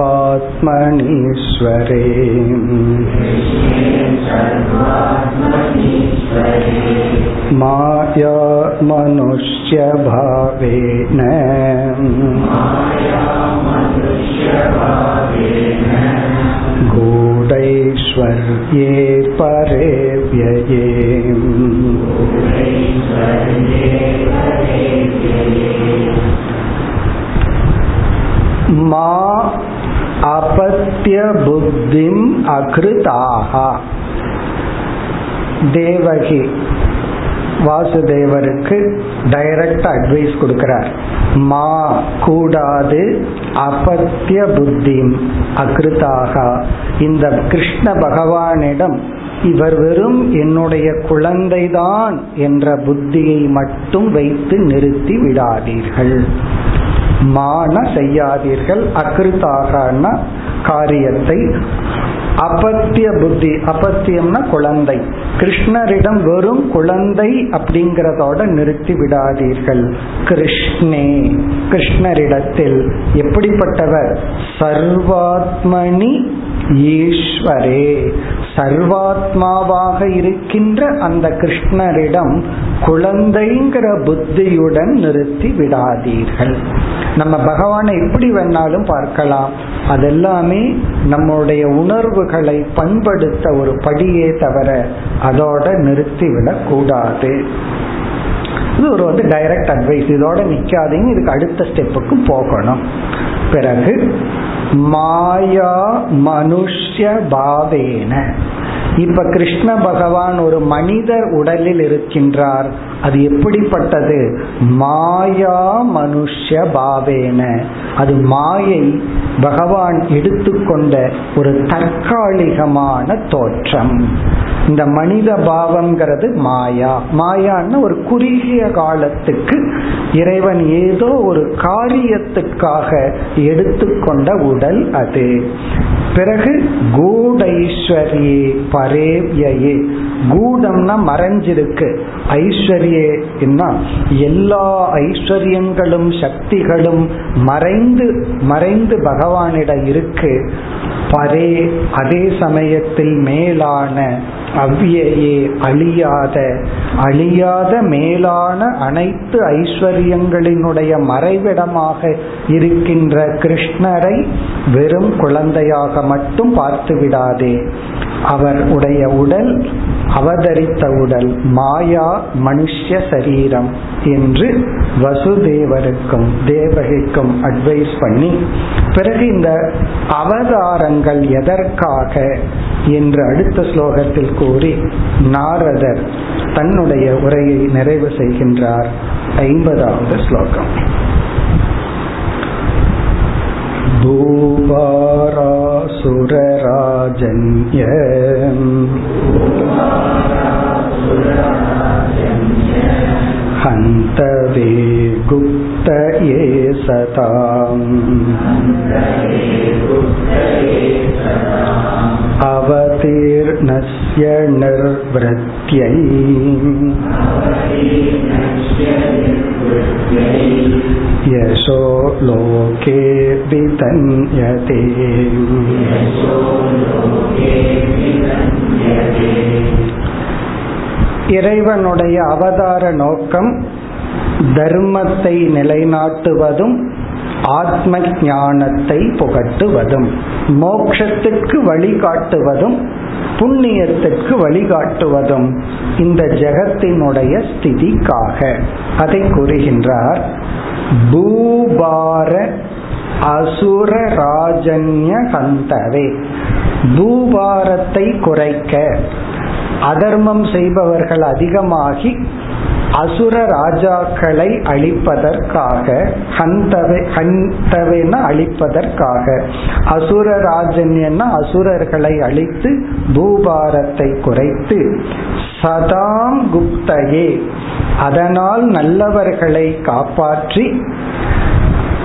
மாயா மனுஷ்ய பாவேன கூடைஸ்வர்யே பரேவ்யே. மா அபத்ய புத்திம் அக்ருதாக, தேவகி வாசுதேவருக்கு டைரக்டா அட்வைஸ் கொடுக்கிறார். மா கூடாது, அபத்ய புத்திம் அக்ருதாக, இந்த கிருஷ்ண பகவானிடம் இவர் வெறும் என்னுடைய குழந்தைதான் என்ற புத்தியை மட்டும் வைத்து நிறுத்தி விடாதீர்கள். மான செய்யாதீர்கள், அகிருத்தாகன காரியத்தை, அபத்திய புத்தி, அபத்தியம்னா குழந்தை, கிருஷ்ணரிடம் வெறும் குழந்தை அப்படிங்கிறதோட நிறுத்தி விடாதீர்கள். கிருஷ்ணே கிருஷ்ணரிடத்தில் எப்படிப்பட்டவர், சர்வாத்மனி ஈஸ்வரே, சர்வாத்மாவாக இருக்கின்ற அந்த கிருஷ்ணரிடம் குழந்தைங்கிற புத்தியுடன் நிறுத்தி விடாதீர்கள். நம்ம பகவானை எப்படி வேணாலும் பார்க்கலாம், அதெல்லாமே நம்முடைய உணர்வுகளை பண்படுத்த ஒரு படியே தவிர அதோட நிறுத்திவிடக் கூடாது. இது ஒரு டைரக்ட் அட்வைஸ். இதோட நிக்காதீங்க, இதுக்கு அடுத்த ஸ்டெப்புக்கு போகணும். பிறகு மாயா மனுஷ்ய பாவேன, இப்ப கிருஷ்ண பகவான் ஒரு மனித உடலில் இருக்கின்றார். அது எப்படிப்பட்டது? மாயா மனுஷ்ய பாவேன, அது மாயை பகவான் எடுத்துக்கொண்ட ஒரு தற்காலிகமான தோற்றம். இந்த மனித பாவம்ங்கிறது மாயா. மாயான்னு ஒரு குறுகிய காலத்துக்கு இறைவன் ஏதோ ஒரு காரியத்துக்காக எடுத்துக்கொண்ட உடல் அது. பிறகு கூடைஸ்வரியே பரேவ்யே, கூடம்னா மறைஞ்சிருக்கு, ஐஸ்வர்யே என்ன எல்லா ஐஸ்வர்யங்களும் சக்திகளும் மறைந்து மறைந்து பகவானிடம் இருக்கு. பரே அதே சமயத்தில் மேலான, அவ்வியே அழியாத, அழியாத மேலான அனைத்து ஐஸ்வர்யங்களினுடைய மறைவிடமாக இருக்கின்ற கிருஷ்ணரை வெறும் குழந்தையாக மட்டும் பார்த்து விடாதே. அவர் உடைய உடல், அவதரித்த உடல் மாயா மனுஷ்ய சரீரம் என்று வசுதேவருக்கும் தேவகிக்கும் அட்வைஸ் பண்ணி, பிறகு இந்த அவதாரங்கள் எதற்காக என்று அடுத்த ஸ்லோகத்தில் கூறி நாரதர் தன்னுடைய உரையை நிறைவு செய்கின்றார். 50வது ஸ்லோகம். பூவாராசுரராஜன்ய ஹந்தவே குப்தயே சதாம் அவதீர்ணஸ்ய நிர்வ்ருத்யை யசோ லோகே விதன்யதே. இறைவனுடைய அவதார நோக்கம் தர்மத்தை நிலைநாட்டுவதும் ஆத்ம ஞானத்தை புகட்டுவதும் மோட்சத்திற்கு வழிகாட்டுவதும் புண்ணியத்திற்கு வழிகாட்டுவதும் இந்த ஜெகத்தினுடைய ஸ்திதிக்காக. அதை கூறுகின்றார். பூபார அசுர ராஜன்ய கந்தவே, பூபாரத்தை குறைக்க, அதர்மம் செய்பவர்கள் அதிகமாகி அசுர ராஜாக்களை அழிப்பதற்காக, ஹந்தவேன அழிப்பதற்காக, அசுர ராஜன்யன்னா அசுரர்களை அழித்து பூபாரத்தை குறைத்து, சதாம் குப்தயே அதனால் நல்லவர்களை காப்பாற்றி,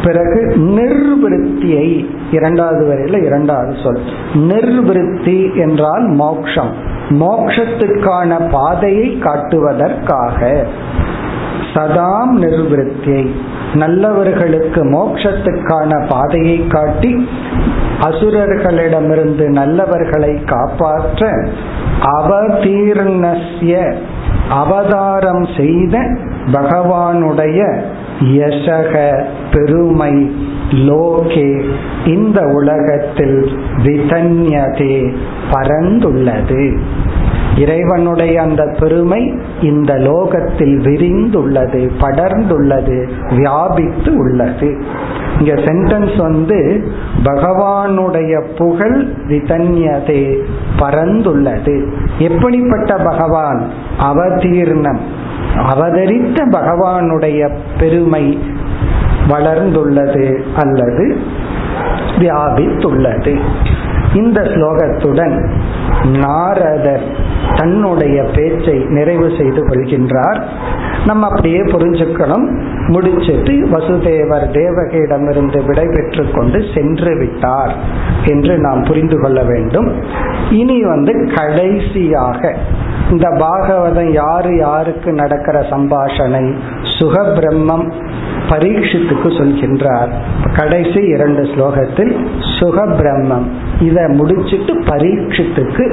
பிறகு நிர்விருத்தியை, இரண்டாவது வரையில இரண்டாவது சொல் நிர்விருத்தி என்றால் மோக்ஷம், மோட்சத்துக்கான பாதையை காட்டுவதற்காக. சதாம் நிர்விருத்தியை நல்லவர்களுக்கு மோட்சத்துக்கான பாதையை காட்டி அசுரர்களிடமிருந்து நல்லவர்களை காப்பாற்ற, அவதீர்ணஸ்ய அவதாரம் செய்த பகவானுடைய யசக பெருமை, லோகே இந்த உலகத்தில் விதன்யதே பரந்துள்ளது. இறைவனுடைய அந்த பெருமை இந்த லோகத்தில் விரிந்துள்ளது, படர்ந்துள்ளது, வியாபித்து உள்ளது. இங்க சென்டென்ஸ் பகவானுடைய புகழ் விதன்யதே பரந்துள்ளது. எப்படிப்பட்ட பகவான்? அவதீர்ணம் அவதரித்த பகவானுடைய பெருமை வளர்ந்துள்ளது அல்லது வியாபித்துள்ளது. இந்த ஸ்லோகத்துடன் நாரதர் தன்னுடைய பேச்சை நிறைவு செய்து கொள்கின்றார். நம்ம அப்படியே புரிஞ்சுக்கணும். முடிச்சிட்டு வசுதேவர் தேவகியிடமிருந்து விடைபெற்று கொண்டு சென்று விட்டார் என்று நாம் புரிந்து கொள்ள வேண்டும். இனி கடைசியாக இந்த பாகவதம் யாருக்கு நடக்கிற சம்பாஷணை சுகபிரம்மம் பரீட்சித்துக்கு சொல்கின்றார். கடைசி 2 ஸ்லோகத்தில் சுகபிரம்மம் இதை முடிச்சிட்டு பரீட்சித்துக்கு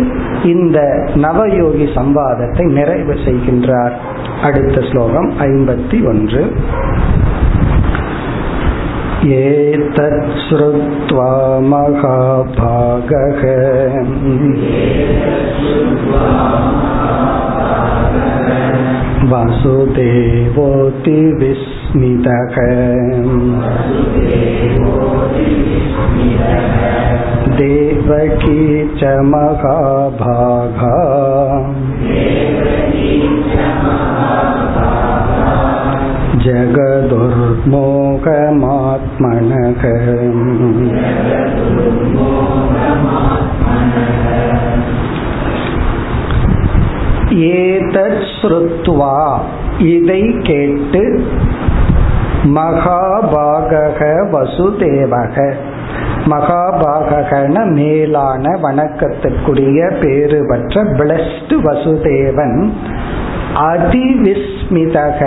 இந்த நவயோகி சம்வாதத்தை நிறைவு செய்கின்றார். அடுத்த ஸ்லோகம் 51. ஏதத் ஸ்ருத்வா மகாபாகஹ வாசுதேவோதி விஸ்மிதஹ தேவகீ ச மகாபாகா ஜகதுர்மோகமாத்மனக. ஏதத் ஸ்ருத்வா இதை கேட்டு மகாபாகக வசுதேவக மகாபாகன மேலான வணக்கத்துக்குரிய பேறு பெற்ற பிளஸ்ட் வசுதேவன் அதிவிஸ்மிதக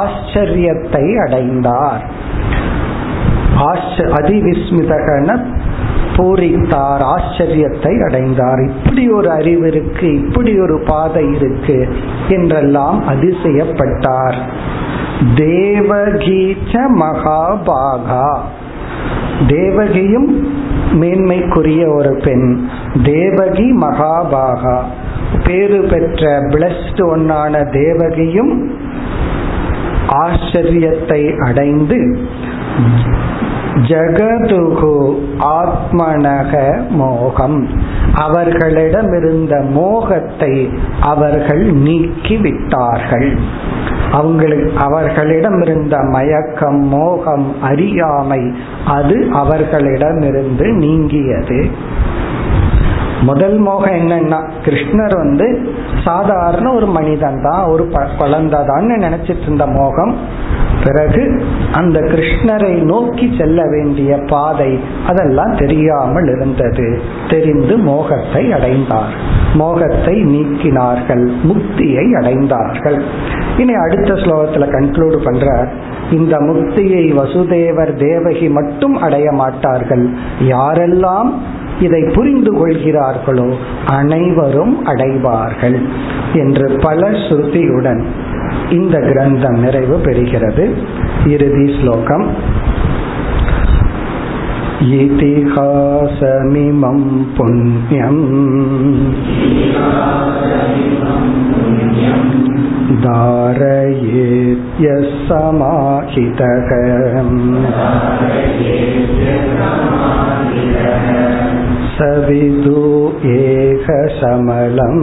ஆச்சரியத்தை அடைந்தார். அதிவிஸ்மிதகன பூரித்தார், ஆச்சரியத்தை அடைந்தார். இப்படி ஒரு அறிவு இருக்கு, இப்படி ஒரு பாதை இருக்கு என்றெல்லாம் அதிசயப்பட்டார். தேவகீச்ச மகாபாகா, தேவகியும் மேன்மைக்குரிய ஒரு பெண், தேவகி மகாபாகா பேரு பெற்ற பிளஸ்ட் ஒன்னான தேவகியும் ஆச்சரியத்தை அடைந்து ஜகதுகு ஆத்மனக மோகம் அவர்களிடம் இருந்த மோகத்தை அவர்கள் நீக்கி விட்டார்கள். அவங்களுக்கு அவர்களிடமிருந்த மயக்கம், மோகம், அறியாமை அது அவர்களிடமிருந்து நீங்கியது. முதல் மோகம் என்னன்னா, கிருஷ்ணர் சாதாரண ஒரு மனிதன் தான், ஒரு குழந்தை தான் நினைச்சிட்டு இருந்த மோகம், பிறகு அந்த கிருஷ்ணரை நோக்கி செல்ல வேண்டிய பாதை அதெல்லாம் தெரியாமல் இருந்தது. தெரிந்து மோகத்தை அடைந்தார், மோகத்தை நீக்கினார்கள், முக்தியை அடைந்தார்கள். இனி அடுத்த ஸ்லோகத்துல கன்க்ளூட் பண்றார், இந்த முக்தியை வசுதேவர் தேவகி மட்டும் அடைய மாட்டார்கள், யாரெல்லாம் இதை புரிந்து கொள்கிறார்களோ அனைவரும் அடைவார்கள் என்று பல ஸ்ருதியுடன் இந்த கிரந்தம் நிறைவு பெறுகிறது. இறுதி ஸ்லோகம் இதிஹாசமிமம் புண்ணியம் தாரயேத்ய சமாஹிதகம் சவிது ஏக சமலம்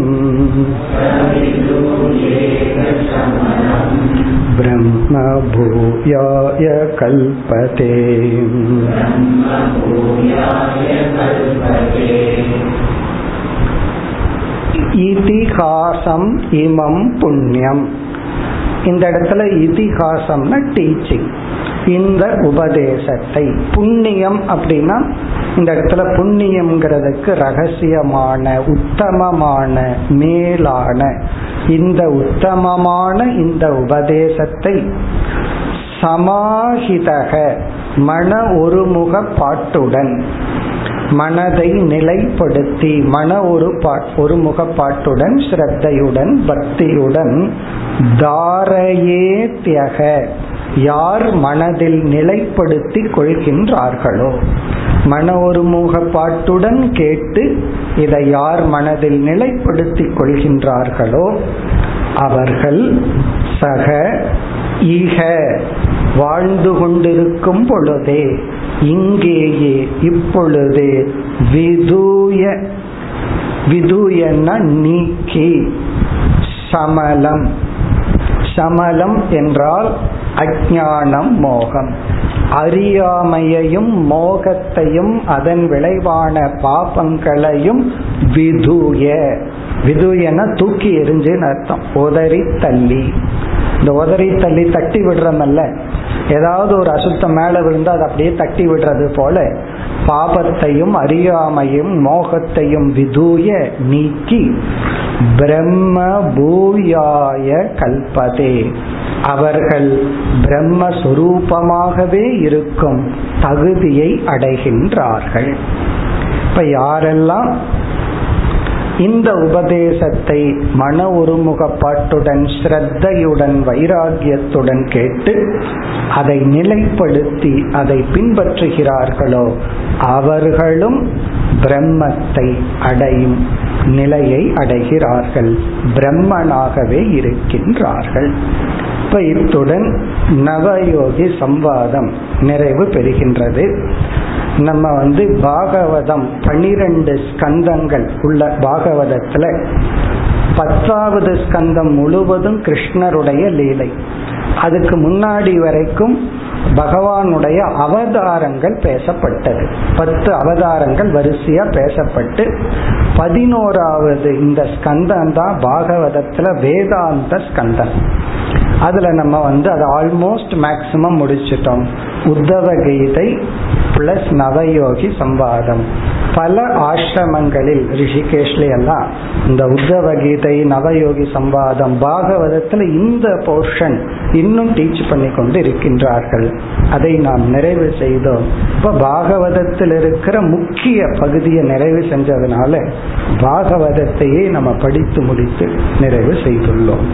பிரம்ம பூயாய கல்பதே. இதிகாசம் இமம் புண்ணியம், இந்த இடத்துல இதிகாசம்னா டீச்சிங், இந்த உபதேசத்தை, புண்ணியம் அப்படின்னா இந்த இடத்துல புண்ணியம்ங்கிறதுக்கு ரகசியமான, உத்தமமான, மேலான இந்த உத்தமமான இந்த உபதேசத்தை சமாஹிதக மன ஒருமுக பாட்டுடன், மனதை நிலைப்படுத்தி மன ஒருமுகப்பாட்டுடன் ஸ்ரத்தையுடன் பக்தியுடன் தாரையே தியக யார் மனதில் நிலைப்படுத்தி கொள்கின்றார்களோ, மன ஒருமுகப்பாட்டுடன் கேட்டு இதை யார் மனதில் நிலைப்படுத்தி கொள்கின்றார்களோ அவர்கள் சக ஈக வாழ்ந்து கொண்டிருக்கும் பொழுதே இங்கேயே இப்பொழுதே விதூய விதூயன்னா நீக்கி சமலம், சமலம் என்றால் அஞ்ஞானம் மோகம், அறியாமையையும் மோகத்தையும் அதன் விளைவான பாபங்களையும் விதூய, விதூயன்னா தூக்கி எரிஞ்சுன்னு அர்த்தம், உதறி தள்ளி, இந்த உதறி தள்ளி தட்டி விடுறமல்ல, ஏதாவது ஒரு அசுத்தம் மேல விழுந்தா அது அப்படியே தட்டி விடுறது போல பாபத்தையும் அறியாமையும் மோகத்தையும் விதூய நீக்கி பிரம்ம பூயாய கல்பதே அவர்கள் பிரம்மஸ்வரூபமாகவே இருக்கும் தகுதியை அடைகின்றார்கள். அப்ப யாரெல்லாம் இந்த உபதேசத்தை மன ஒருமுகப்பாட்டுடன் ஸ்ரத்தையுடன் வைராகியத்துடன் கேட்டு அதை நிலைப்படுத்தி அதை பின்பற்றுகிறார்களோ அவர்களும் பிரம்மத்தை அடையும் நிலையை அடைகிறார்கள், பிரம்மனாகவே இருக்கின்றார்கள். இப்ப இத்துடன் நவயோகி சம்வாதம் நிறைவு பெறுகின்றது. நம்ம பாகவதம் 12 ஸ்கந்தங்கள் உள்ள பாகவதத்துல 10வது ஸ்கந்தம் முழுவதும் கிருஷ்ணருடைய லீலை. அதுக்கு முன்னாடி வரைக்கும் பகவானுடைய அவதாரங்கள் பேசப்பட்டது, 10 அவதாரங்கள் வரிசையா பேசப்பட்டு 11வது இந்த ஸ்கந்தம் தான் பாகவதத்துல வேதாந்த ஸ்கந்தம். அதுல நம்ம அது ஆல்மோஸ்ட் மேக்சிமம் முடிச்சிட்டோம். உத்தவ கீதை பிளஸ் நவயோகி சம்வாதம். பல ஆசிரமங்களில் ரிஷிகேஷ்ல எல்லாம் இந்த உத்தவ கீதை நவயோகி சம்வாதம் பாகவதத்துல இந்த போர்ஷன் இன்னும் டீச் பண்ணி கொண்டு இருக்கின்றார்கள். அதை நாம் நிறைவு செய்தோம். இப்ப பாகவதத்தில் இருக்கிற முக்கிய பகுதியை நிறைவு செஞ்சதுனால பாகவதத்தையே நம்ம படித்து முடித்து நிறைவு செய்துள்ளோம்.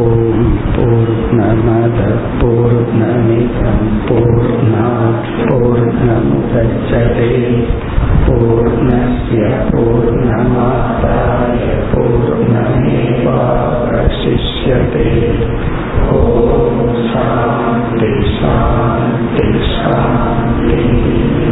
ஓம் பூர்ணமத பூர்ணமேவ